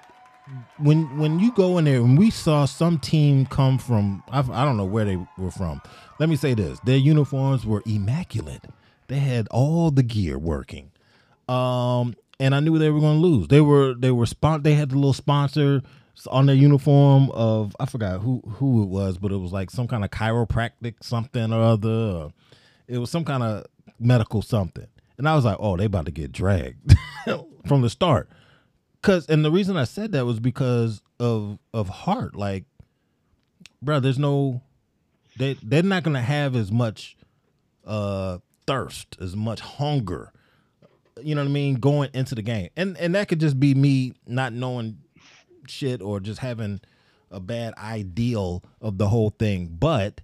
when when you go in there, when we saw some team come from, I, I don't know where they were from. Let me say this: their uniforms were immaculate. They had all the gear working, um, and I knew they were going to lose. They were they were spon- They had the little sponsor on their uniform of, I forgot who who it was, but it was like some kind of chiropractic something or other. Or it was some kind of medical something. And I was like, oh, they about to get dragged from the start. Cause, and the reason I said that was because of of heart. Like, bro, there's no, they, they're not going to have as much uh, thirst, as much hunger, you know what I mean, going into the game. And, and that could just be me not knowing shit or just having a bad ideal of the whole thing, but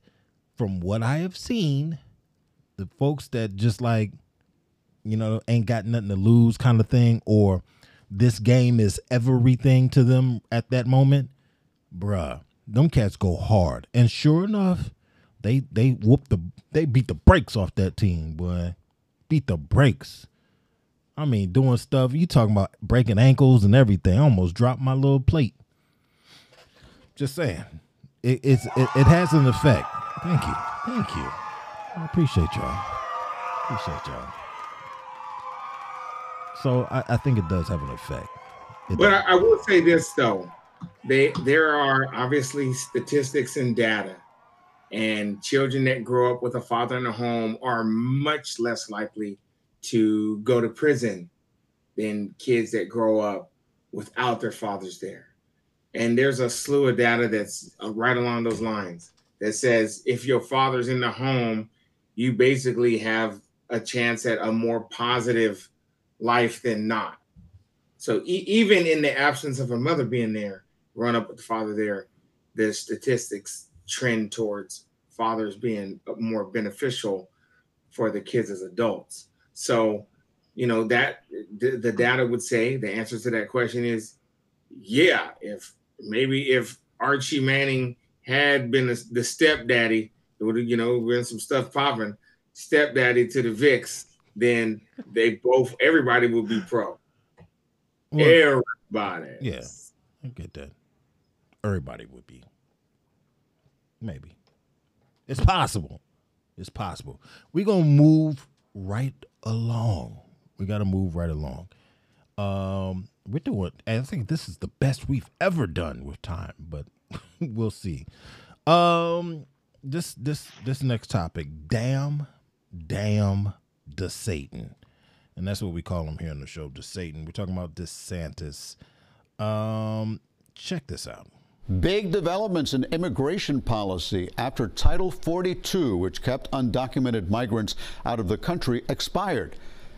from what I have seen, the folks that just like, you know, ain't got nothing to lose kind of thing, or this game is everything to them at that moment, bruh, them cats go hard. And sure enough, they they whooped the they beat the brakes off that team, boy. Beat the brakes. I mean, doing stuff. You talking about breaking ankles and everything. I almost dropped my little plate. Just saying. It, it's, it, it has an effect. Thank you. Thank you. I appreciate y'all. Appreciate y'all. So I, I think it does have an effect. It but I, I will say this, though. They, there are obviously statistics and data. And children that grow up with a father in the home are much less likely to go to prison than kids that grow up without their fathers there. And there's a slew of data that's right along those lines that says if your father's in the home, you basically have a chance at a more positive life than not. So e- even in the absence of a mother being there, growing up with the father there, the statistics trend towards fathers being more beneficial for the kids as adults. So, you know, that the, the data would say the answer to that question is, yeah, if maybe if Archie Manning had been a, the stepdaddy, it would, you know, been some stuff popping, stepdaddy to the Vicks, then they both, everybody would be pro. Well, everybody. Yeah, I get that. Everybody would be. Maybe. It's possible. is possible. We're going to move right along. We got to move right along. Um, we're doing, I think this is the best we've ever done with time, but we'll see. Um, this, this, this next topic, damn, damn DeSatan. And that's what we call him here on the show, DeSatan. We're talking about DeSantis. Um, check this out. Big developments in immigration policy after Title forty-two, which kept undocumented migrants out of the country, expired.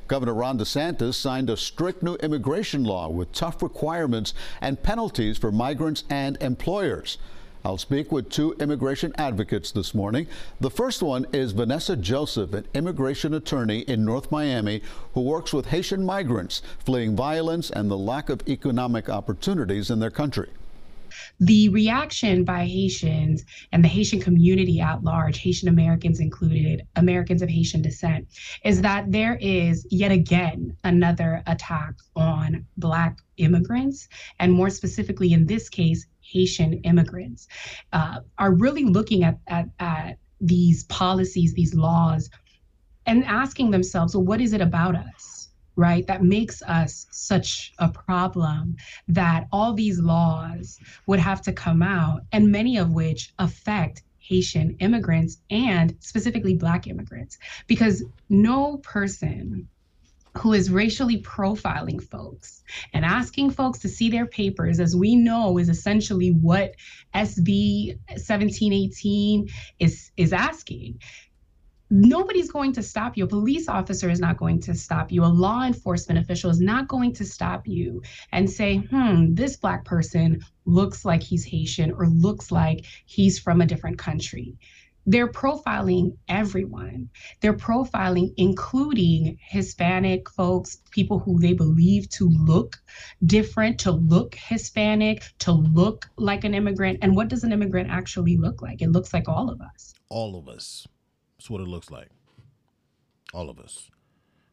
Governor Ron DeSantis signed a strict new immigration law with tough requirements and penalties for migrants and employers. I'll speak with two immigration advocates this morning. The first one is Vanessa Joseph, an immigration attorney in North Miami who works with Haitian migrants fleeing violence and the lack of economic opportunities in their country. The reaction by Haitians and the Haitian community at large, Haitian Americans included, Americans of Haitian descent, is that there is yet again another attack on Black immigrants, and more specifically in this case, Haitian immigrants. Uh, are really looking at, at, at these policies, these laws, and asking themselves, well, what is it about us, right, that makes us such a problem that all these laws would have to come out, and many of which affect Haitian immigrants and specifically Black immigrants, because no person who is racially profiling folks and asking folks to see their papers, as we know is essentially what S B seventeen eighteen is, is asking. Nobody's going to stop you. A police officer is not going to stop you. A law enforcement official is not going to stop you and say, hmm, this Black person looks like he's Haitian or looks like he's from a different country. They're profiling everyone. They're profiling, including Hispanic folks, people who they believe to look different, to look Hispanic, to look like an immigrant. And what does an immigrant actually look like? It looks like all of us. All of us. That's what it looks like. All of us.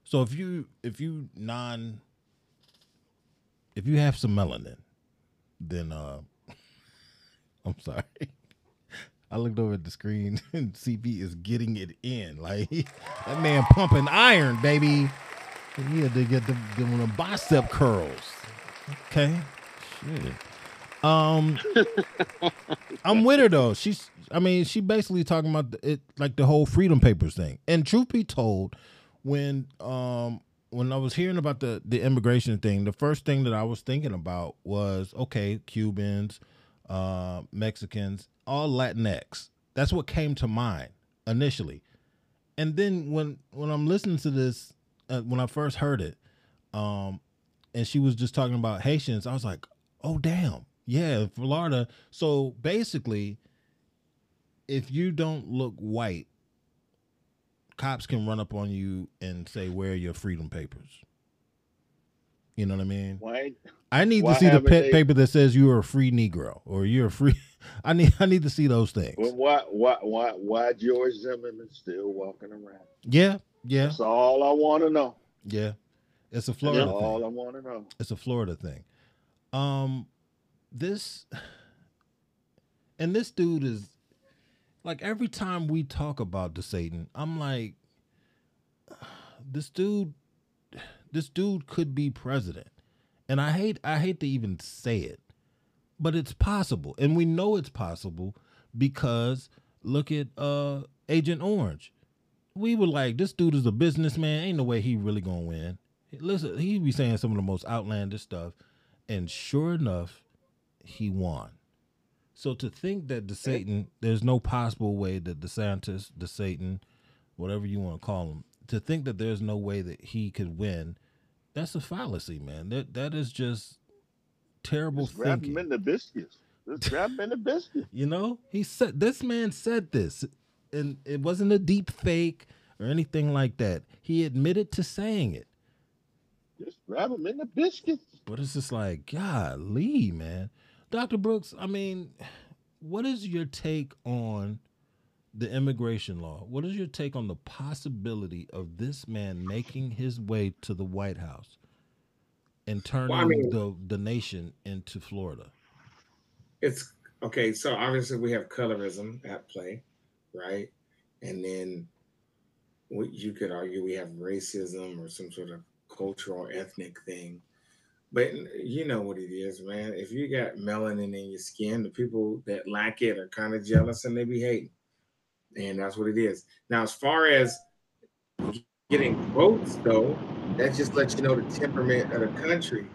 So if you, if you non, if you have some melanin, then uh, I'm sorry. I looked over at the screen and C B is getting it in. Like, that man pumping iron, baby. He had to get the, the bicep curls. Okay. Shit. Um, I'm with her though. She's, I mean, she basically talking about it, like the whole Freedom Papers thing. And truth be told, when, um, when I was hearing about the, the immigration thing, the first thing that I was thinking about was, okay, Cubans, uh, Mexicans, all Latinx. That's what came to mind initially. And then when, when I'm listening to this, uh, when I first heard it, um, and she was just talking about Haitians, I was like, oh, damn. Yeah, Florida. So basically, if you don't look white, cops can run up on you and say, where are your freedom papers? You know what I mean? Why? I need Why to see the pet they, paper that says you are a free Negro or you're a free. I need I need to see those things. Well, why why why why George Zimmerman's still walking around? Yeah, yeah. That's all I want to know. Yeah, it's a Florida. That's thing. All I want to know. It's a Florida thing. Um, this and this dude is like, every time we talk about DeSatan, I'm like, this dude, this dude could be president. And I hate I hate to even say it, but it's possible. And we know it's possible because look at uh, Agent Orange. We were like, this dude is a businessman. Ain't no way he really going to win. Listen, he be saying some of the most outlandish stuff. And sure enough, he won. So to think that DeSatan, there's no possible way that DeSantis, DeSatan, whatever you want to call him, to think that there's no way that he could win, that's a fallacy, man. That that is just terrible Let's thinking. Wrap him in the biscuits. Let's wrap him in the biscuits. You know, he said, this man said this, and it wasn't a deep fake or anything like that. He admitted to saying it. Just wrap him in the biscuits. But it's just like, golly, man. Doctor Brooks, I mean, what is your take on the immigration law? What is your take on the possibility of this man making his way to the White House and turning well, I mean, the, the nation into Florida? It's okay. So obviously we have colorism at play, right? And then you could argue we have racism or some sort of cultural ethnic thing. But you know what it is, man. If you got melanin in your skin, the people that lack it are kind of jealous and they be hating. And that's what it is. Now, as far as getting votes, though, that just lets you know the temperament of the country.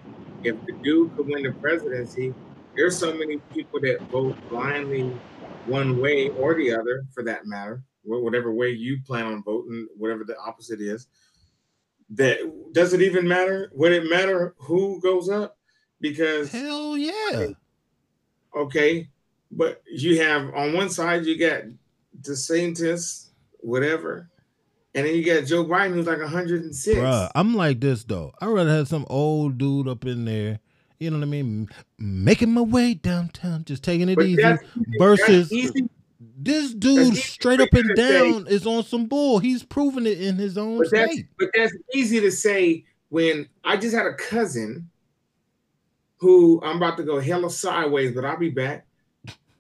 If the dude could win the presidency, there's so many people that vote blindly one way or the other, for that matter, whatever way you plan on voting, whatever the opposite is, that does it even matter? Would it matter who goes up? Because hell yeah. Okay. But you have on one side, you got DeSantis, whatever. And then you got Joe Biden, who's like one hundred six. Bruh, I'm like this though. I'd rather have some old dude up in there, you know what I mean? Making my way downtown, just taking it but easy that's, versus that's easy. This dude straight up and down is on some bull. He's proven it in his own state. But that's easy to say when I just had a cousin who I'm about to go hella sideways, but I'll be back,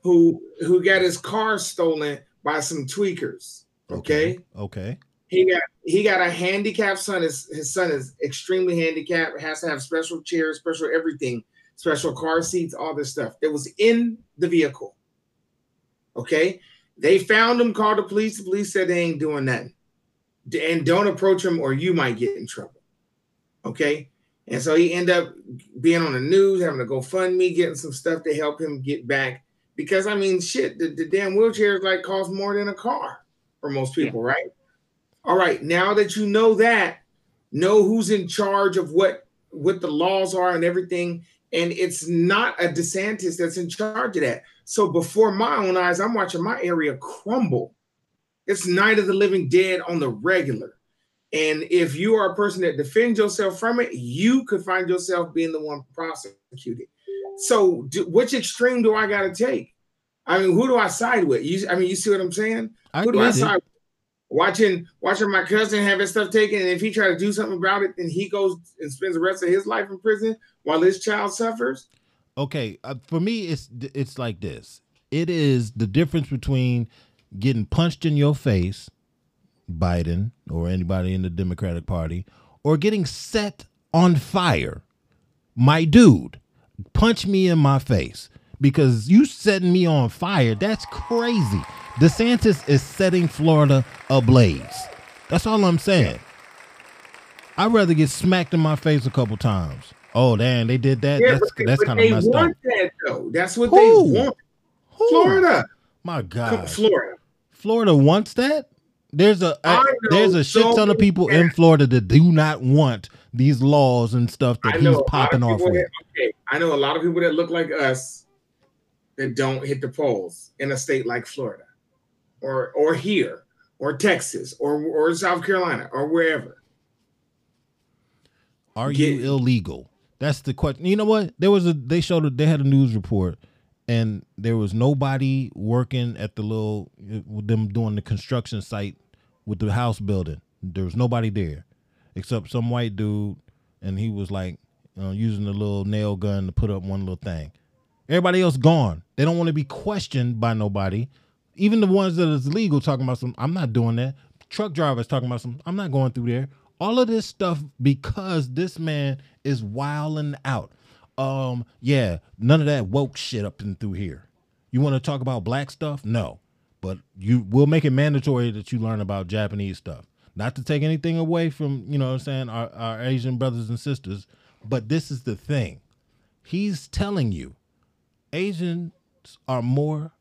who who got his car stolen by some tweakers. Okay. Okay. He got he got a handicapped son. His, his son is extremely handicapped, has to have special chairs, special everything, special car seats, all this stuff. It was in the vehicle. Okay, they found him, called the police. The police said they ain't doing nothing. And don't approach him or you might get in trouble. Okay, and so he ended up being on the news, having to GoFundMe, getting some stuff to help him get back. Because, I mean, shit, the, the damn wheelchair is like cost more than a car for most people, yeah. Right? All right, now that you know that, know who's in charge of what, what the laws are and everything. And it's not a DeSantis that's in charge of that. So before my own eyes, I'm watching my area crumble. It's Night of the Living Dead on the regular. And if you are a person that defends yourself from it, you could find yourself being the one prosecuted. So do, which extreme do I got to take? I mean, who do I side with? You, I mean, you see what I'm saying? I who do I side it. with? Watching, watching my cousin have his stuff taken, and if he try to do something about it, then he goes and spends the rest of his life in prison while his child suffers. Okay, uh, for me, it's it's like this. It is the difference between getting punched in your face, Biden or anybody in the Democratic Party, or getting set on fire. My dude, punch me in my face because you setting me on fire. That's crazy. DeSantis is setting Florida ablaze. That's all I'm saying. I'd rather get smacked in my face a couple times. Oh, damn, they did that. Yeah, that's that's kind of messed up. That, though. That's what Who? they want. Who? Florida. My God. Florida. Florida wants that? There's a, a there's a shit so ton of people in Florida that do not want these laws and stuff that he's popping off with. That, okay, I know a lot of people that look like us that don't hit the polls in a state like Florida or or here or Texas or or South Carolina or wherever. Are Get, you illegal? That's the question. You know what? There was a they showed a, they had a news report, and there was nobody working at the little with them doing the construction site with the house building. There was nobody there, except some white dude, and he was like you know, using a little nail gun to put up one little thing. Everybody else gone. They don't want to be questioned by nobody, even the ones that is legal talking about some. I'm not doing that. Truck drivers talking about some. I'm not going through there. All of this stuff because this man is wilding out. Um, yeah, none of that woke shit up and through here. You want to talk about black stuff? No, but you will make it mandatory that you learn about Japanese stuff. Not to take anything away from, you know what I'm saying, our, our Asian brothers and sisters, but this is the thing. He's telling you Asians are more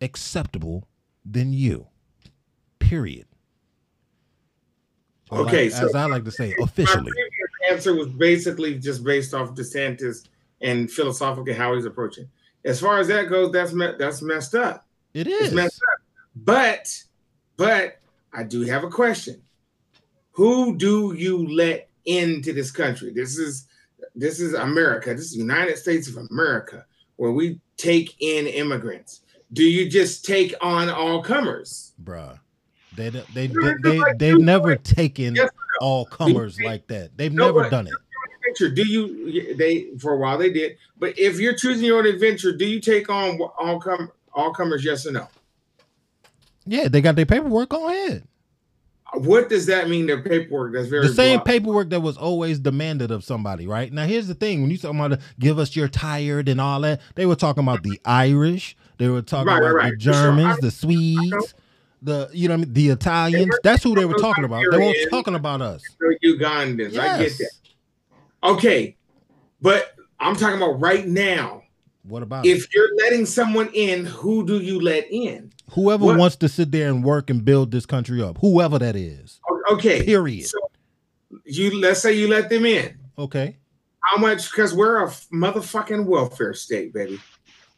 acceptable than you, period. Or okay, like, so as I like to say, officially, my answer was basically just based off DeSantis and philosophically how he's approaching. As far as that goes, that's me that's messed up. It is it's messed up. But, but I do have a question: who do you let into this country? This is this is America. This is the United States of America, where we take in immigrants. Do you just take on all comers, bruh? They they they, they they've never taken all comers like that. They've never done it. Do you? They for a while they did, but if you're choosing your own adventure, do you take on all com all comers? Yes or no? Yeah, they got their paperwork. Go ahead. What does that mean? Their paperwork that's very the same broad. paperwork that was always demanded of somebody, right? Now, here's the thing: when you talking about give us your tired and all that, they were talking about the Irish, they were talking right, about right, the Germans, right. the Swedes, the you know what I mean, the Italians. That's who they were talking about. They weren't talking about us. The Ugandans, yes. I get that. Okay, but I'm talking about right now. What about if it? You're letting someone in? Who do you let in? Whoever what? wants to sit there and work and build this country up, whoever that is. Okay. Period. So you let's say you let them in. Okay. How much? Because we're a motherfucking welfare state, baby.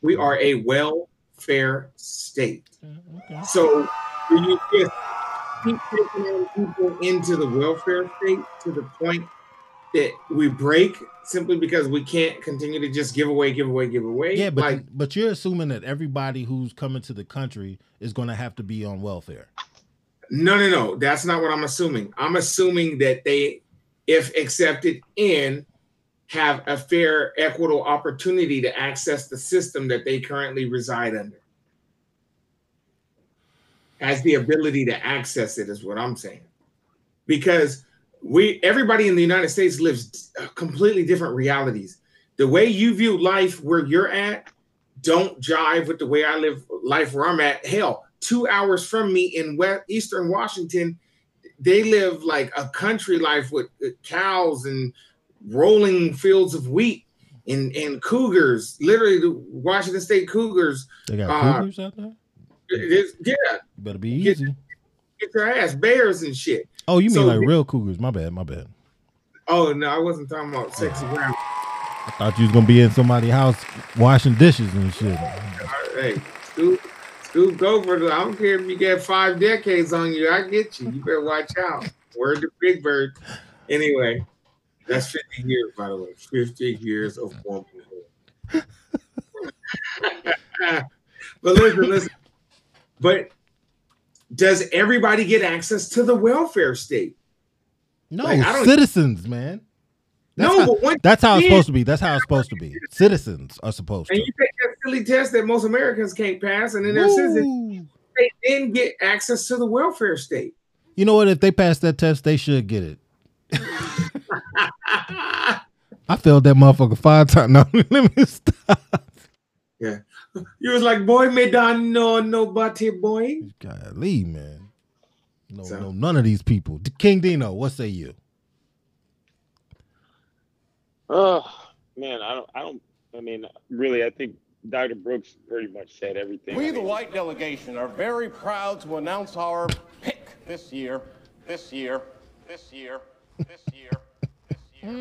We are a welfare state. Okay. So do you just keep taking people into the welfare state to the point that we break? Simply because we can't continue to just give away, give away, give away. Yeah, but like, but you're assuming that everybody who's coming to the country is going to have to be on welfare. No, no, no. That's not what I'm assuming. I'm assuming that they, if accepted in, have a fair, equitable opportunity to access the system that they currently reside under. Has the ability to access it is what I'm saying. Because... We everybody in the United States lives completely different realities. The way you view life where you're at don't jive with the way I live life where I'm at. Hell, two hours from me in West Eastern Washington, they live like a country life with cows and rolling fields of wheat and, and cougars. Literally, the Washington State Cougars. They got uh, cougars out there? It, yeah. You better be easy. Get, get your ass, bears and shit. Oh, you mean so, like real cougars? My bad, my bad. Oh no, I wasn't talking about sexy ground. I thought you was gonna be in somebody's house washing dishes and shit. Hey, scoop, scoop over. I don't care if you got five decades on you. I get you. You better watch out. Word to Big Bird. Anyway, that's fifty years, by the way. Fifty years of womanhood. But listen, listen. But. Does everybody get access to the welfare state? No, like, citizens, man. That's no, how, but one that's how it's supposed to be. That's how it's supposed to be. Citizens are supposed and to. And you take that silly test that most Americans can't pass, and then they're citizens. They then get access to the welfare state. You know what? If they pass that test, they should get it. I failed that motherfucker five times. No, let me stop. Yeah. You was like, boy, me don't know nobody, boy. Golly, man. No, so. no, none of these people. King Dino, what say you? Oh, man, I don't, I don't, I mean, really, I think Doctor Brooks pretty much said everything. We, I mean, the white delegation, are very proud to announce our pick this year, this year, this year, this year, this year,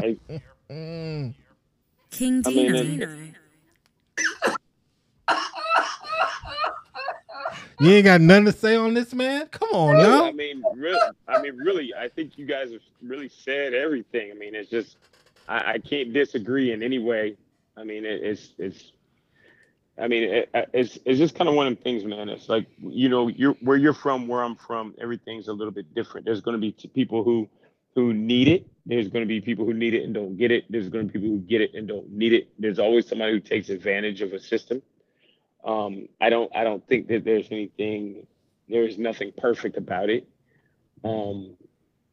this year, this year. King Dino. I mean, it, you ain't got nothing to say on this, man? Come on, no, now. I mean, really, I mean, really, I think you guys have really said everything. I mean, it's just, I, I can't disagree in any way. I mean, it, it's, it's, I mean, it, it's, it's just kind of one of the things, man. It's like, you know, you're where you're from, where I'm from, everything's a little bit different. There's going to be people who, who need it. There's going to be people who need it and don't get it. There's going to be people who get it and don't need it. There's always somebody who takes advantage of a system. Um, I don't, I don't think that there's anything, there's nothing perfect about it. Um,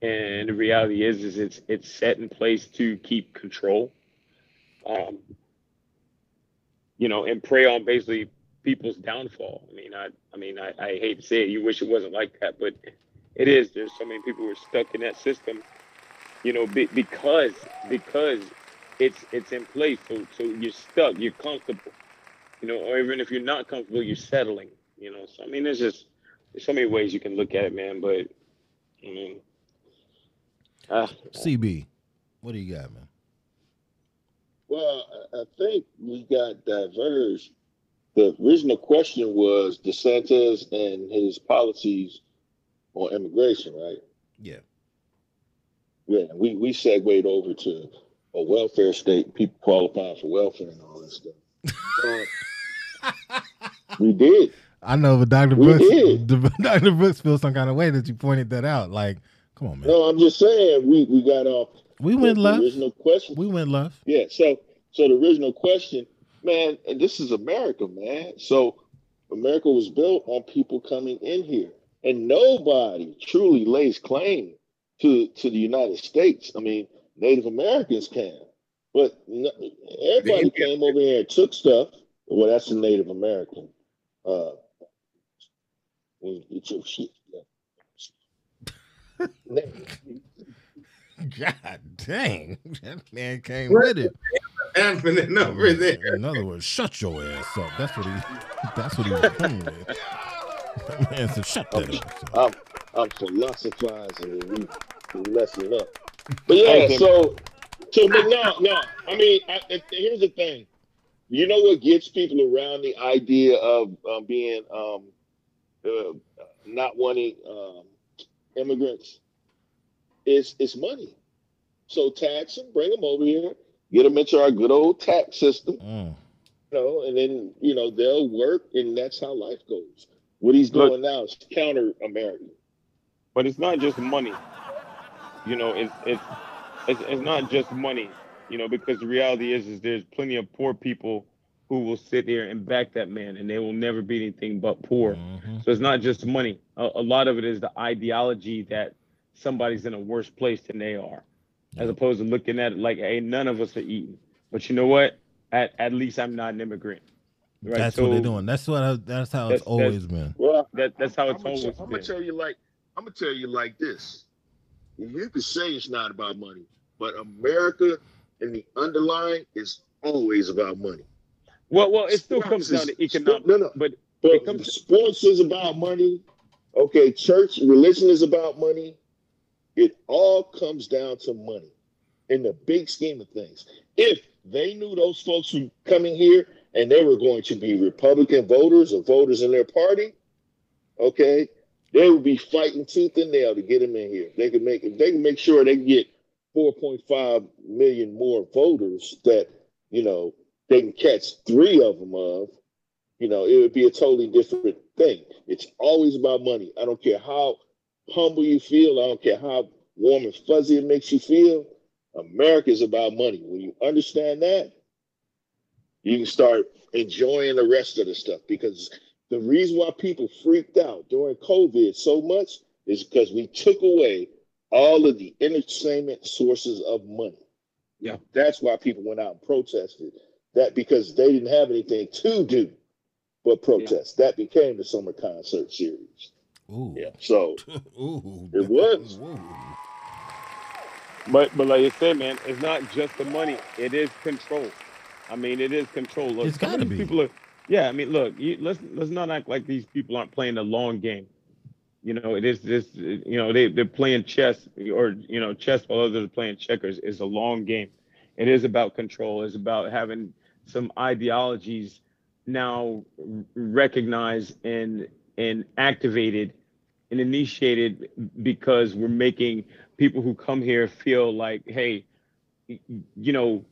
and the reality is, is it's, it's set in place to keep control, um, you know, and prey on basically people's downfall. I mean, I, I mean, I, I hate to say it, you wish it wasn't like that, but it is. There's so many people who are stuck in that system, you know, be, because, because it's, it's in place. So, so you're stuck, you're comfortable. You know, or even if you're not comfortable, you're settling, you know. So, I mean, there's just there's so many ways you can look at it, man. But, I mean, uh, C B, what do you got, man? Well, I think we got diverged. The original question was DeSantis and his policies on immigration, right? Yeah. Yeah, we, we segued over to a welfare state, people qualifying for welfare and all that stuff. Uh, we did. I know, but Doctor Brooks, Doctor Brooks feels some kind of way that you pointed that out. Like, come on, man. No, I'm just saying we, we got off. We went left. Original question. We went left. Yeah. So so the original question, man. And this is America, man. So America was built on people coming in here And nobody truly lays claim to, to the United States. I mean, Native Americans can, but no, everybody came over here and took stuff. Well, that's a Native American. Uh, shit. God dang, that man came what with it. Happening over there. In other words, shut your ass up. That's what he. That's what he was coming with. That man said, shut that I'm, ass up. I'm, I'm philosophizing and we messing up. But yeah, so, so but no, no. I mean, I, here's the thing. You know what gets people around the idea of um, being um, uh, not wanting um, immigrants? It's it's money. So tax them, bring them over here, get them into our good old tax system, mm. you know, and then you know they'll work, and that's how life goes. What he's doing Look, now is counter American. But it's not just money, you know. It's it's it's, it's not just money, you know, because the reality is is there's plenty of poor people who will sit there and back that man, and they will never be anything but poor. Mm-hmm. So it's not just money. A, a lot of it is the ideology that somebody's in a worse place than they are, as opposed to looking at it like, hey, none of us are eating, but you know what, at at least I'm not an immigrant, right? That's so what they're doing. That's what I, that's how that's, it's always that's, been well that, that's how it's I'm always gonna, been. I'm gonna tell you like I'm gonna tell you like this. You can say it's not about money, but America and the underlying is always about money. Well, well, it still sports comes is, down to economics. No, no, but, but it comes sports to- is about money. Okay, church, religion is about money. It all comes down to money in the big scheme of things. If they knew those folks who come in here and they were going to be Republican voters or voters in their party, okay, they would be fighting tooth and nail to get them in here. They could make they can make sure they get four point five million more voters that, you know, they can catch three of them of, you know, it would be a totally different thing. It's always about money. I don't care how humble you feel, I don't care how warm and fuzzy it makes you feel, America is about money. When you understand that, you can start enjoying the rest of the stuff, because the reason why people freaked out during COVID so much is because we took away all of the entertainment sources of money. Yeah, that's why people went out and protested. That because they didn't have anything to do but protest. Yeah. That became the summer concert series. Ooh. Yeah, so Ooh. It was. Ooh. But but like you said, man, it's not just the money. It is control. I mean, it is control. Look, it's gotta be. People are, yeah, I mean, look, you, let's let's not act like these people aren't playing the long game. You know, it is this. You know, they they're playing chess, or you know, chess while others are playing checkers. It's a long game. It is about control. It's about having some ideologies now recognized and. and activated and initiated, because we're making people who come here feel like, hey, you know,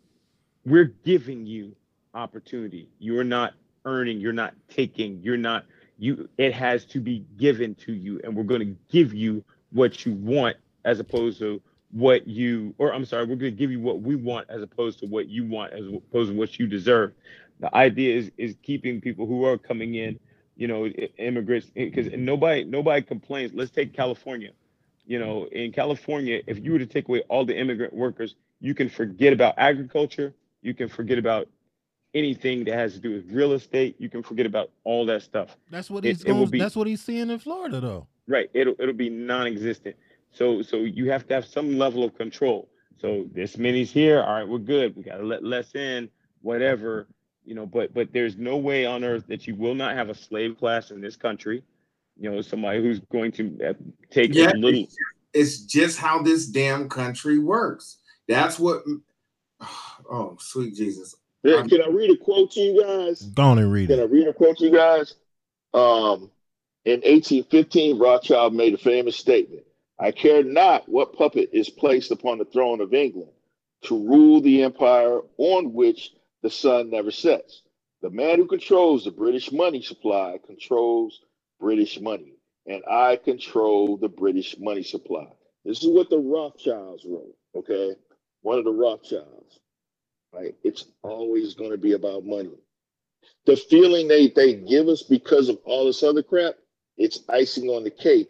we're giving you opportunity. You are not earning, you're not taking, you're not, you, it has to be given to you, and we're going to give you what you want as opposed to what you, or I'm sorry, we're going to give you what we want as opposed to what you want, as opposed to what you deserve. The idea is is keeping people who are coming in, you know, immigrants, because nobody nobody complains. Let's take California. You know, in California, if you were to take away all the immigrant workers, you can forget about agriculture. You can forget about anything that has to do with real estate. You can forget about all that stuff. That's what he's it, going, it will be, that's what he's seeing in Florida, though. Right. It'll it'll be non-existent. So so you have to have some level of control. So this many's here. All right, we're good. We got to let less in, whatever. You know, but but there's no way on earth that you will not have a slave class in this country. You know, somebody who's going to take yeah, a little. It's just how this damn country works. That's what. Oh, sweet Jesus! Yeah, can I read a quote to you guys? Don't read it. Can I read a quote to you guys? Um, in eighteen fifteen, Rothschild made a famous statement: "I care not what puppet is placed upon the throne of England to rule the empire on which the sun never sets. The man who controls the British money supply controls British money, and I control the British money supply." This is what the Rothschilds wrote, okay? One of the Rothschilds, right? It's always going to be about money. The feeling they, they give us because of all this other crap, it's icing on the cake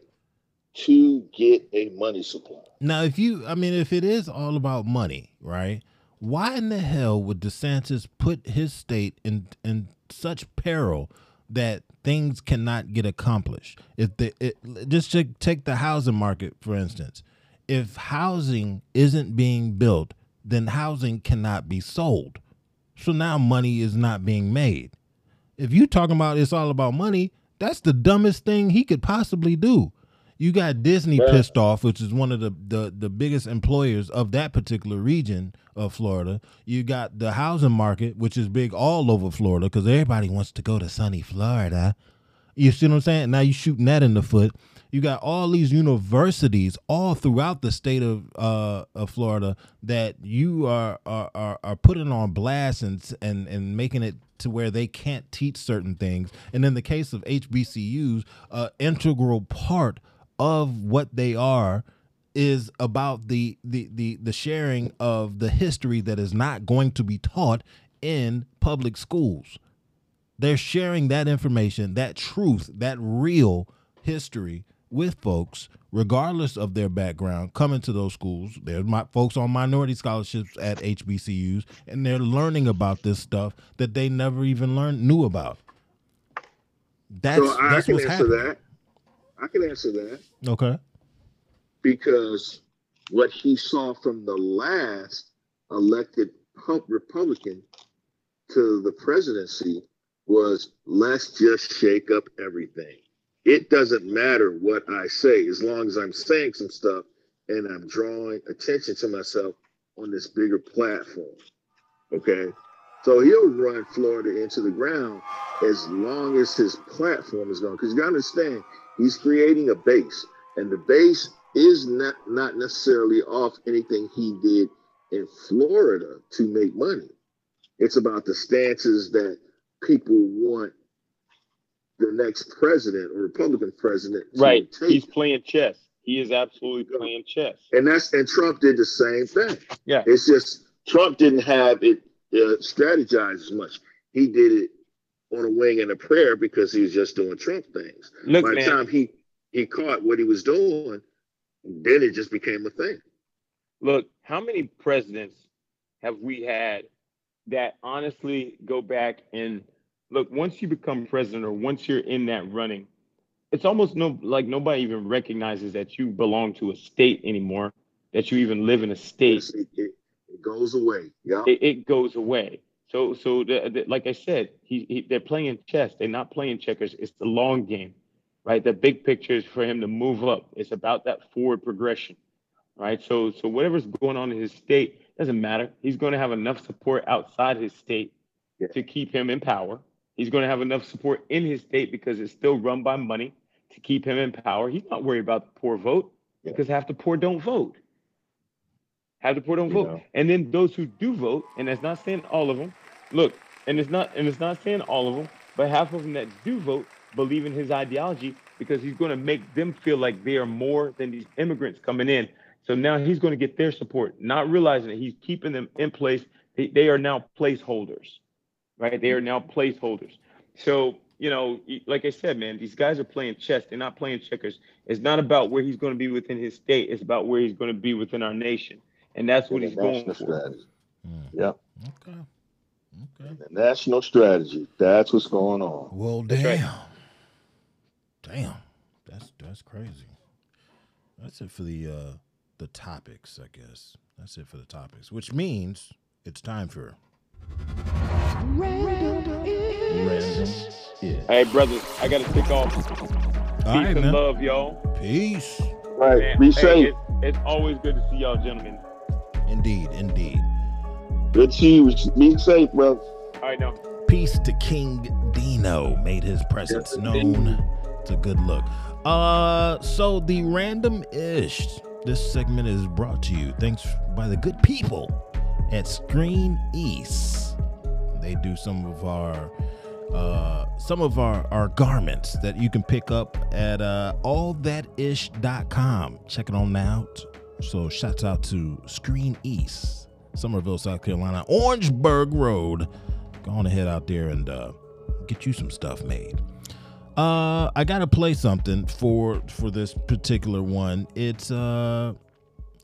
to get a money supply. Now, if you, I mean, if it is all about money, right? Why in the hell would DeSantis put his state in in such peril that things cannot get accomplished? If the it, just to take the housing market, for instance, if housing isn't being built, then housing cannot be sold. So now money is not being made. If you talking about it's all about money, that's the dumbest thing he could possibly do. You got Disney pissed off, which is one of the, the, the biggest employers of that particular region of Florida. You got the housing market, which is big all over Florida because everybody wants to go to sunny Florida. You see what I'm saying? Now you're shooting that in the foot. You got all these universities all throughout the state of uh, of Florida that you are are, are, are putting on blast and, and, and making it to where they can't teach certain things. And in the case of H B C Us, uh, integral part of what they are is about the, the, the, the sharing of the history that is not going to be taught in public schools. They're sharing that information, that truth, that real history with folks, regardless of their background, coming to those schools. There's my folks on minority scholarships at H B C Us, and they're learning about this stuff that they never even learned, knew about. That's, so that's what's happening. That. I can answer that. Okay. Because what he saw from the last elected Republican to the presidency was, let's just shake up everything. It doesn't matter what I say, as long as I'm saying some stuff and I'm drawing attention to myself on this bigger platform. Okay. So he'll run Florida into the ground as long as his platform is gone. Because you got to understand, he's creating a base, and the base is not, not necessarily off anything he did in Florida to make money. It's about the stances that people want the next president or Republican president to right. take. He's playing chess. He is absolutely yeah. playing chess. And that's and Trump did the same thing. Yeah. It's just Trump didn't have it uh, strategized as much. He did it on a wing and a prayer because he was just doing Trump things. Look, by the man, time he, he caught what he was doing, then it just became a thing. Look, how many presidents have we had that honestly go back and look, once you become president or once you're in that running, it's almost no like nobody even recognizes that you belong to a state anymore, that you even live in a state. Yes, it, it, it goes away. Yeah, it, it goes away. So, so the, the, like I said, he, he, they're playing chess. They're not playing checkers. It's the long game, right? The big picture is for him to move up. It's about that forward progression, right? So, so whatever's going on in his state doesn't matter. He's going to have enough support outside his state yeah. to keep him in power. He's going to have enough support in his state because it's still run by money to keep him in power. He's not worried about the poor vote yeah. because half the poor don't vote. Half the poor don't you vote. Know. And then those who do vote, and that's not saying all of them, look, and it's not and it's not saying all of them, but half of them that do vote believe in his ideology because he's going to make them feel like they are more than these immigrants coming in. So now he's going to get their support, not realizing that he's keeping them in place. They, they are now placeholders, right? They are now placeholders. So, you know, like I said, man, these guys are playing chess. They're not playing checkers. It's not about where he's going to be within his state. It's about where he's going to be within our nation. And that's what and he's going for. Strategy. Mm. Yep. Okay. Okay. The national strategy. That's what's going on. Well, damn. That's right. Damn. That's that's crazy. That's it for the uh, the topics, I guess. That's it for the topics, which means it's time for Random Ish. Hey, brothers, I gotta take off. Peace All right, and man. Love, y'all. Peace. All right. Man, be hey, safe. It, it's always good to see y'all, gentlemen. Indeed, indeed. Good to see you. Be safe, bro. All right, now. Peace to King Dino. Made his presence known. It's a good look. Uh, so the Random Ish. This segment is brought to you thanks by the good people at Screen East. They do some of our uh, some of our, our garments that you can pick up at uh, all that ish dot com. Check it on out. So shouts out to Screen East, Summerville, South Carolina, Orangeburg Road. Go on ahead out there and uh, get you some stuff made. Uh, I gotta play something for for this particular one. It's uh,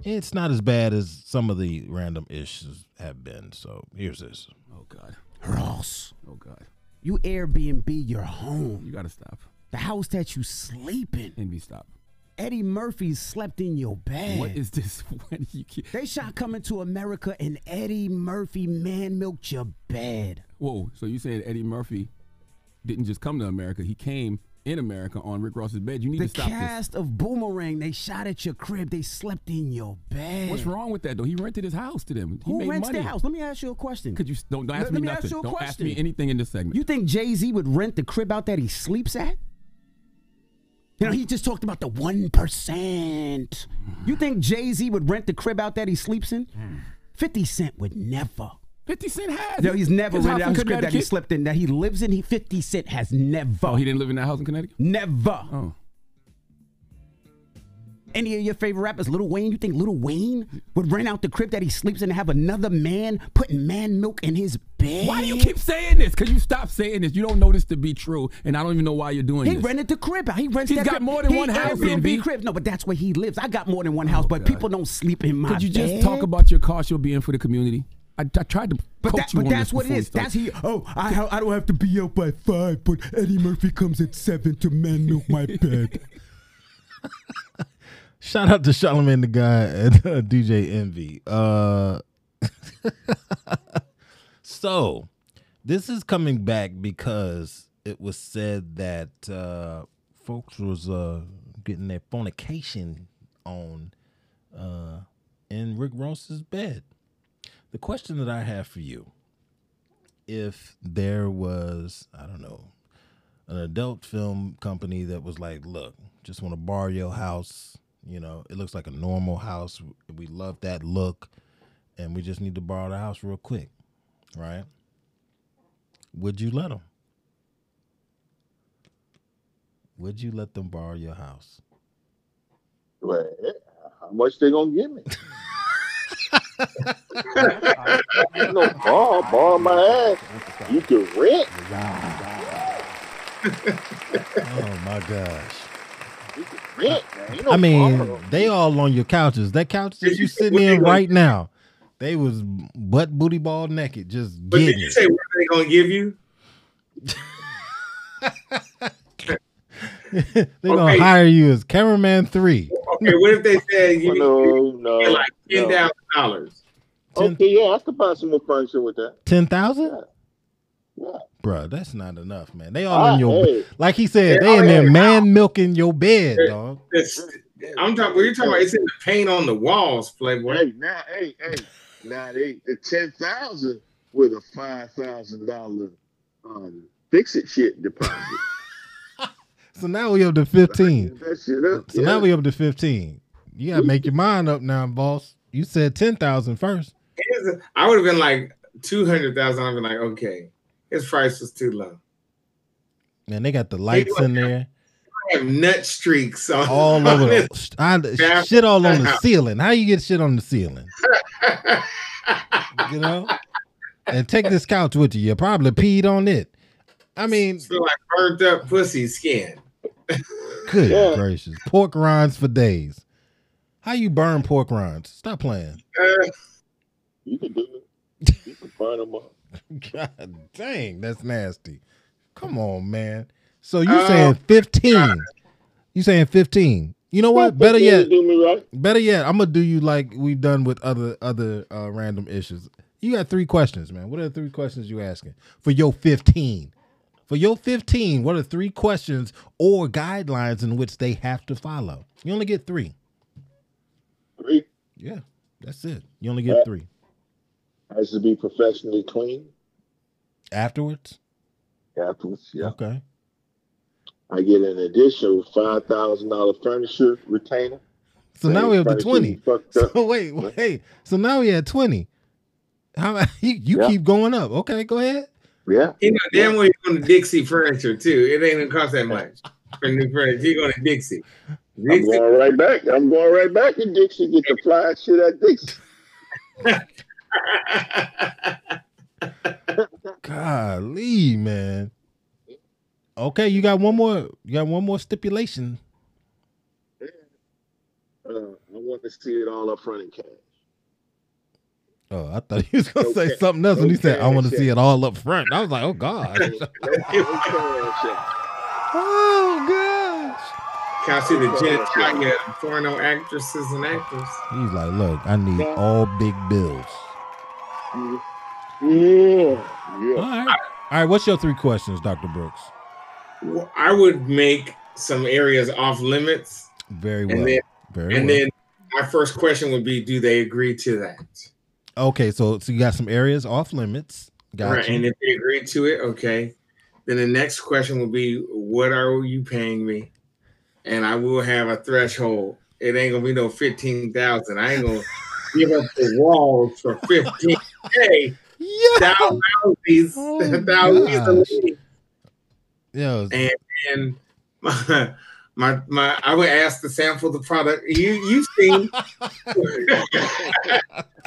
it's not as bad as some of the random issues have been. So here's this. Oh God, Ross. Oh God, you Airbnb your home. You gotta stop. The house that you sleep in. Envy, stop. Eddie Murphy slept in your bed. What is this? What are you kidding? They shot Coming to America and Eddie Murphy man milked your bed. Whoa, so you saying Eddie Murphy didn't just come to America, he came in America on Rick Ross's bed. You need the to stop this. The cast of Boomerang, they shot at your crib. They slept in your bed. What's wrong with that, though? He rented his house to them. He Who made rents money. Their house? Let me ask you a question. Could you Don't, don't ask Let me, me nothing. Ask you a don't question. Ask me anything in this segment. You think Jay-Z would rent the crib out that he sleeps at? You know, he just talked about the one percent. You think Jay-Z would rent the crib out that he sleeps in? fifty Cent would never. fifty Cent has. No, he's never rented out his crib that he slept in, that he lives in. He fifty Cent has never. Oh, he didn't live in that house in Connecticut? Never. Oh. Any of your favorite rappers, Lil Wayne, you think Lil Wayne would rent out the crib that he sleeps in and have another man putting man milk in his bed? Why do you keep saying this? Because you stop saying this. You don't know this to be true, and I don't even know why you're doing he this. He rented the crib out. He rented He's got crib. more than he one house, Airbnb crib. No, but that's where he lives. I got more than one house, oh, but God. people don't sleep in my bed. Could you just bed? talk about your cost you're being for the community? I, I tried to but coach that, you But on that's what it is. That's he. Oh, I, I don't have to be out by five, but Eddie Murphy comes at seven to man milk my bed. Shout out to Charlamagne the Guy and uh, D J Envy. Uh, so, this is coming back because it was said that uh, folks was uh, getting their fornication on uh, in Rick Ross's bed. The question that I have for you, if there was, I don't know, an adult film company that was like, look, just want to borrow your house. You know, it looks like a normal house. We love that look, and we just need to borrow the house real quick, right? Would you let them? Would you let them borrow your house? Well, how much they gonna give me? I ain't no borrow, borrow my ass. You can rent. Oh my gosh. You can rent. You know, I mean, borrow. They all on your couches. That couch that you sitting in right now, they was butt booty ball naked. Just but did you it. say what they gonna give you? They're okay. gonna hire you as cameraman three. Okay, what if they said you oh, no, no, get like ten thousand no. dollars? Okay, yeah, I could buy some more furniture with that. Ten thousand? Yeah. Bro, that's not enough, man. They all ah, in your hey. like he said, They're they in there in man house. milking your bed, it, dog. I'm talking. We're talking about it's in the paint on the walls, Playboy. Hey, now, hey, hey, now they the ten thousand with a five thousand dollar um, fix it shit deposit. So now we up to fifteen. So yeah. now we up to fifteen. You gotta make your mind up now, boss. You said ten thousand first. I would have been like two hundred thousand. I've been like, okay, his price was too low. Man, they got the lights they in have, there. I have nut streaks on all over the, I, shit all on the ceiling. How you get shit on the ceiling? You know. And take this couch with you. You probably peed on it. I mean, so like burnt up pussy skin. Good yeah. gracious. Pork rinds for days. How you burn pork rinds? Stop playing. Uh, you can do it. You can burn them up. God dang, that's nasty. Come on, man. So you uh, saying fifteen. God. You saying fifteen. You know what? Better yet, do me right. better yet, I'm going to do you like we've done with other other uh, random issues. You got three questions, man. What are the three questions you asking for your fifteen? For your fifteen, what are three questions or guidelines in which they have to follow? You only get three. Three? Yeah, that's it. You only get uh, three. Has to be professionally clean. Afterwards? Afterwards, yeah. Okay. I get an additional five thousand dollar furniture retainer. So Same now we have the twenty. So wait, wait. Yeah. So now we had twenty. How You, you yeah. keep going up. Okay, go ahead. Yeah, you know damn well you're going to Dixie furniture too. It ain't gonna cost that much for new furniture. You're going to Dixie. Dixie. I'm going right back. I'm going right back to Dixie. Get the fly shit at Dixie. Golly, man. Okay, you got one more. You got one more stipulation. Yeah. Uh, I want to see it all up front in cash. Oh, I thought he was gonna no say cash. something else, no when he said, "I want to see it all up front." I was like, "Oh God!" no, no oh gosh! Can I see the jets? I get porno actresses and actors. He's like, "Look, I need yeah. all big bills." Yeah, yeah. All right. All right, what's your three questions, Doctor Brooks? Well, I would make some areas off limits. Very well. And then, Very and well. then my first question would be, do they agree to that? Okay, so, so you got some areas off limits. Got right, you. And if they agree to it, okay. Then the next question would be, what are you paying me? And I will have a threshold. It ain't going to be no fifteen thousand dollars. I ain't going to give up the walls for fifteen K. Yeah. Thousands, oh, thousands yeah. And, and my, my my I would ask to sample the product. You you seen the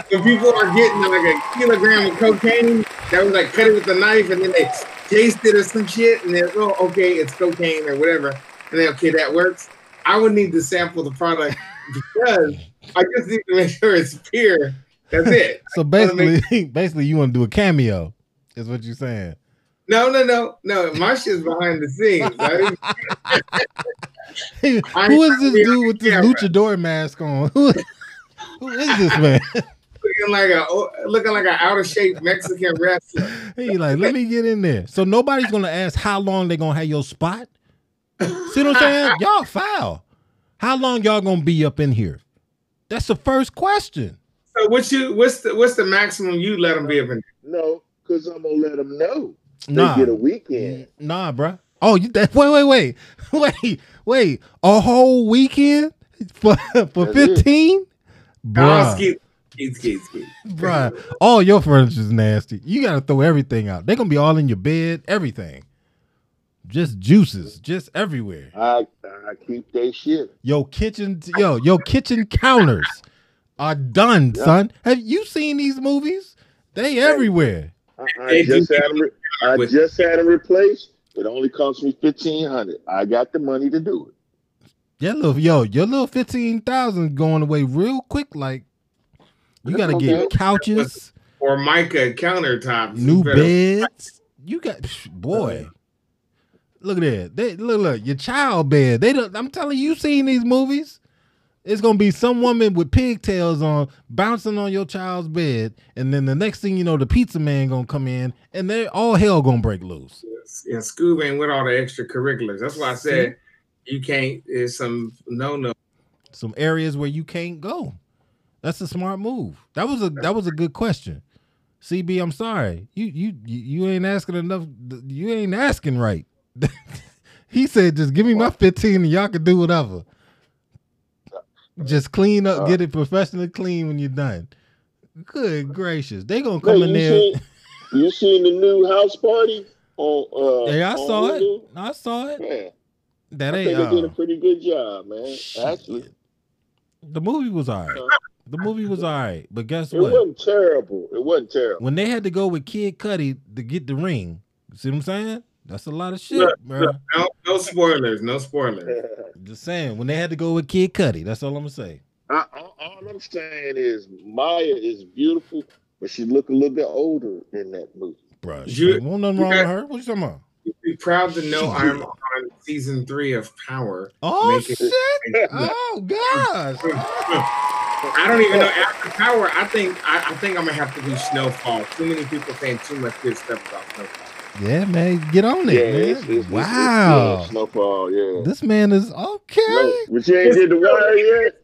people are getting like a kilogram of cocaine that was like cut it with a knife and then they taste it or some shit and they're oh okay it's cocaine or whatever and then okay that works. I would need to sample the product because I just need to make sure it's pure. That's it. So basically, make... basically, you want to do a cameo, is what you're saying? No, no, no, no. My shit's behind the scenes. Hey, who is this dude with this luchador mask on? Who, who is this man? Looking like a looking like an out of shape Mexican wrestler. He like, let me get in there. So nobody's gonna ask how long they gonna have your spot. See what I'm saying? Y'all foul. How long y'all gonna be up in here? That's the first question. So what's you what's the what's the maximum you let them be up in there? No, because I'm gonna let them know they nah. get a weekend. Nah, bro. Oh, you that wait, wait, wait, wait, wait, a whole weekend for for fifteen, bro. Bro, all your furniture's nasty. You gotta throw everything out. They're gonna be all in your bed, everything, just juices, just everywhere. I I keep that shit. Your kitchen, yo, your kitchen counters. Are done, yeah. son. Have you seen these movies? They everywhere. I, I just had them. Re- I just had them replaced. It only cost me fifteen hundred. I got the money to do it. Yeah, little yo, your little fifteen thousand going away real quick. Like you gotta okay. get couches or mica countertops, new beds. You got boy. Look at that. They look look your child bed. They don't. I'm telling you, you've seen these movies. It's going to be some woman with pigtails on bouncing on your child's bed. And then the next thing you know, the pizza man going to come in and they're all hell going to break loose. Yes. And Scoob ain't with all the extracurriculars. That's why I said See? you can't, there's some no-no. Some areas where you can't go. That's a smart move. That was a that was a good question. C B, I'm sorry. You you you ain't asking enough. You ain't asking right. He said, just give me my fifteen and y'all can do whatever. Just clean up, uh, get it professionally clean when you're done. Good gracious, they gonna come in there. Seen, you seen the new house party? On, uh, yeah, I on saw Hulu? it. I saw it. Man, that I ain't. Think uh, they did a pretty good job, man. Actually, the movie was alright. The movie was alright, but guess it what? It wasn't terrible. It wasn't terrible. When they had to go with Kid Cudi to get the ring, see what I'm saying? That's a lot of shit, look, bro. Look, no, no spoilers, no spoilers. Just saying, when they had to go with Kid Cudi, that's all I'm gonna say. I, I, all I'm saying is Maya is beautiful, but she look a little bit older in that movie. Bro, you ain't nothing wrong with her. What you talking about? You'd be proud to know I'm on season three of Power. Oh shit! It, oh gosh! Oh. I don't even know. After Power, I think I, I think I'm gonna have to do Snowfall. Too many people saying too much good stuff about Snowfall. Yeah, man, get on it, yeah, man. It's, it's, wow. It's, it's, yeah, Snowfall, yeah. This man is okay. No, but you ain't did the wire yet.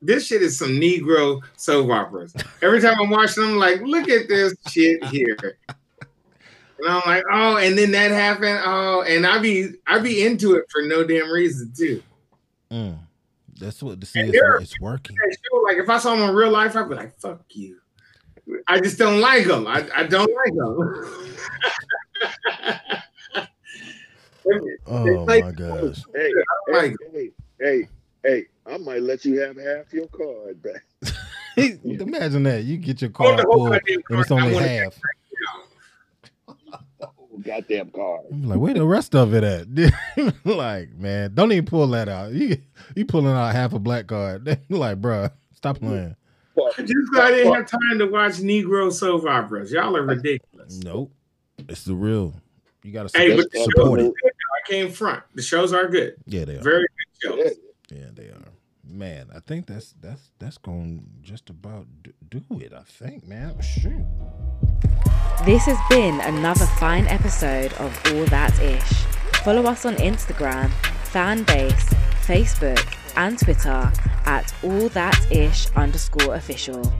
This shit is some Negro soap operas. Every time I'm watching them, I'm like, look at this shit here. And I'm like, oh, and then that happened. Oh, and I be I be into it for no damn reason, too. Mm, that's what the scene is working. Like, if I saw them in real life, I'd be like, fuck you. I just don't like them. I, I don't like them. Oh my gosh! Hey, hey, hey, hey, hey! I might let you have half your card back. Imagine that you get your card pulled and it's only half. goddamn card. I'm like, where the rest of it at? Like, man, don't even pull that out. You you pulling out half a black card. Like, bro, stop playing. I just glad I didn't have time to watch Negro soap operas. Y'all are ridiculous. Nope, it's the real. You gotta support, hey, but the support it. I came front. The shows are good. Yeah, they are very good shows. Yeah, they are. Man, I think that's that's that's gonna just about do it. I think, man. Shoot. This has been another fine episode of All That Ish. Follow us on Instagram, Fanbase, Facebook, and Twitter at allthatish underscore official,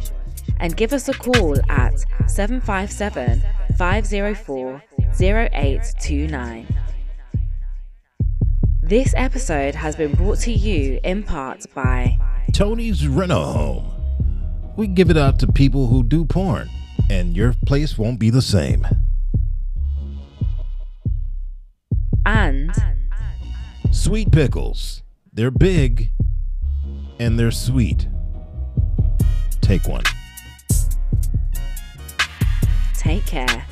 and give us a call at seven five seven, five oh four, oh eight two nine. This episode has been brought to you in part by Tony's Rental Home. We give it out to people who do porn, and your place won't be the same. And Sweet Pickles. They're big and they're sweet. Take one. Take care.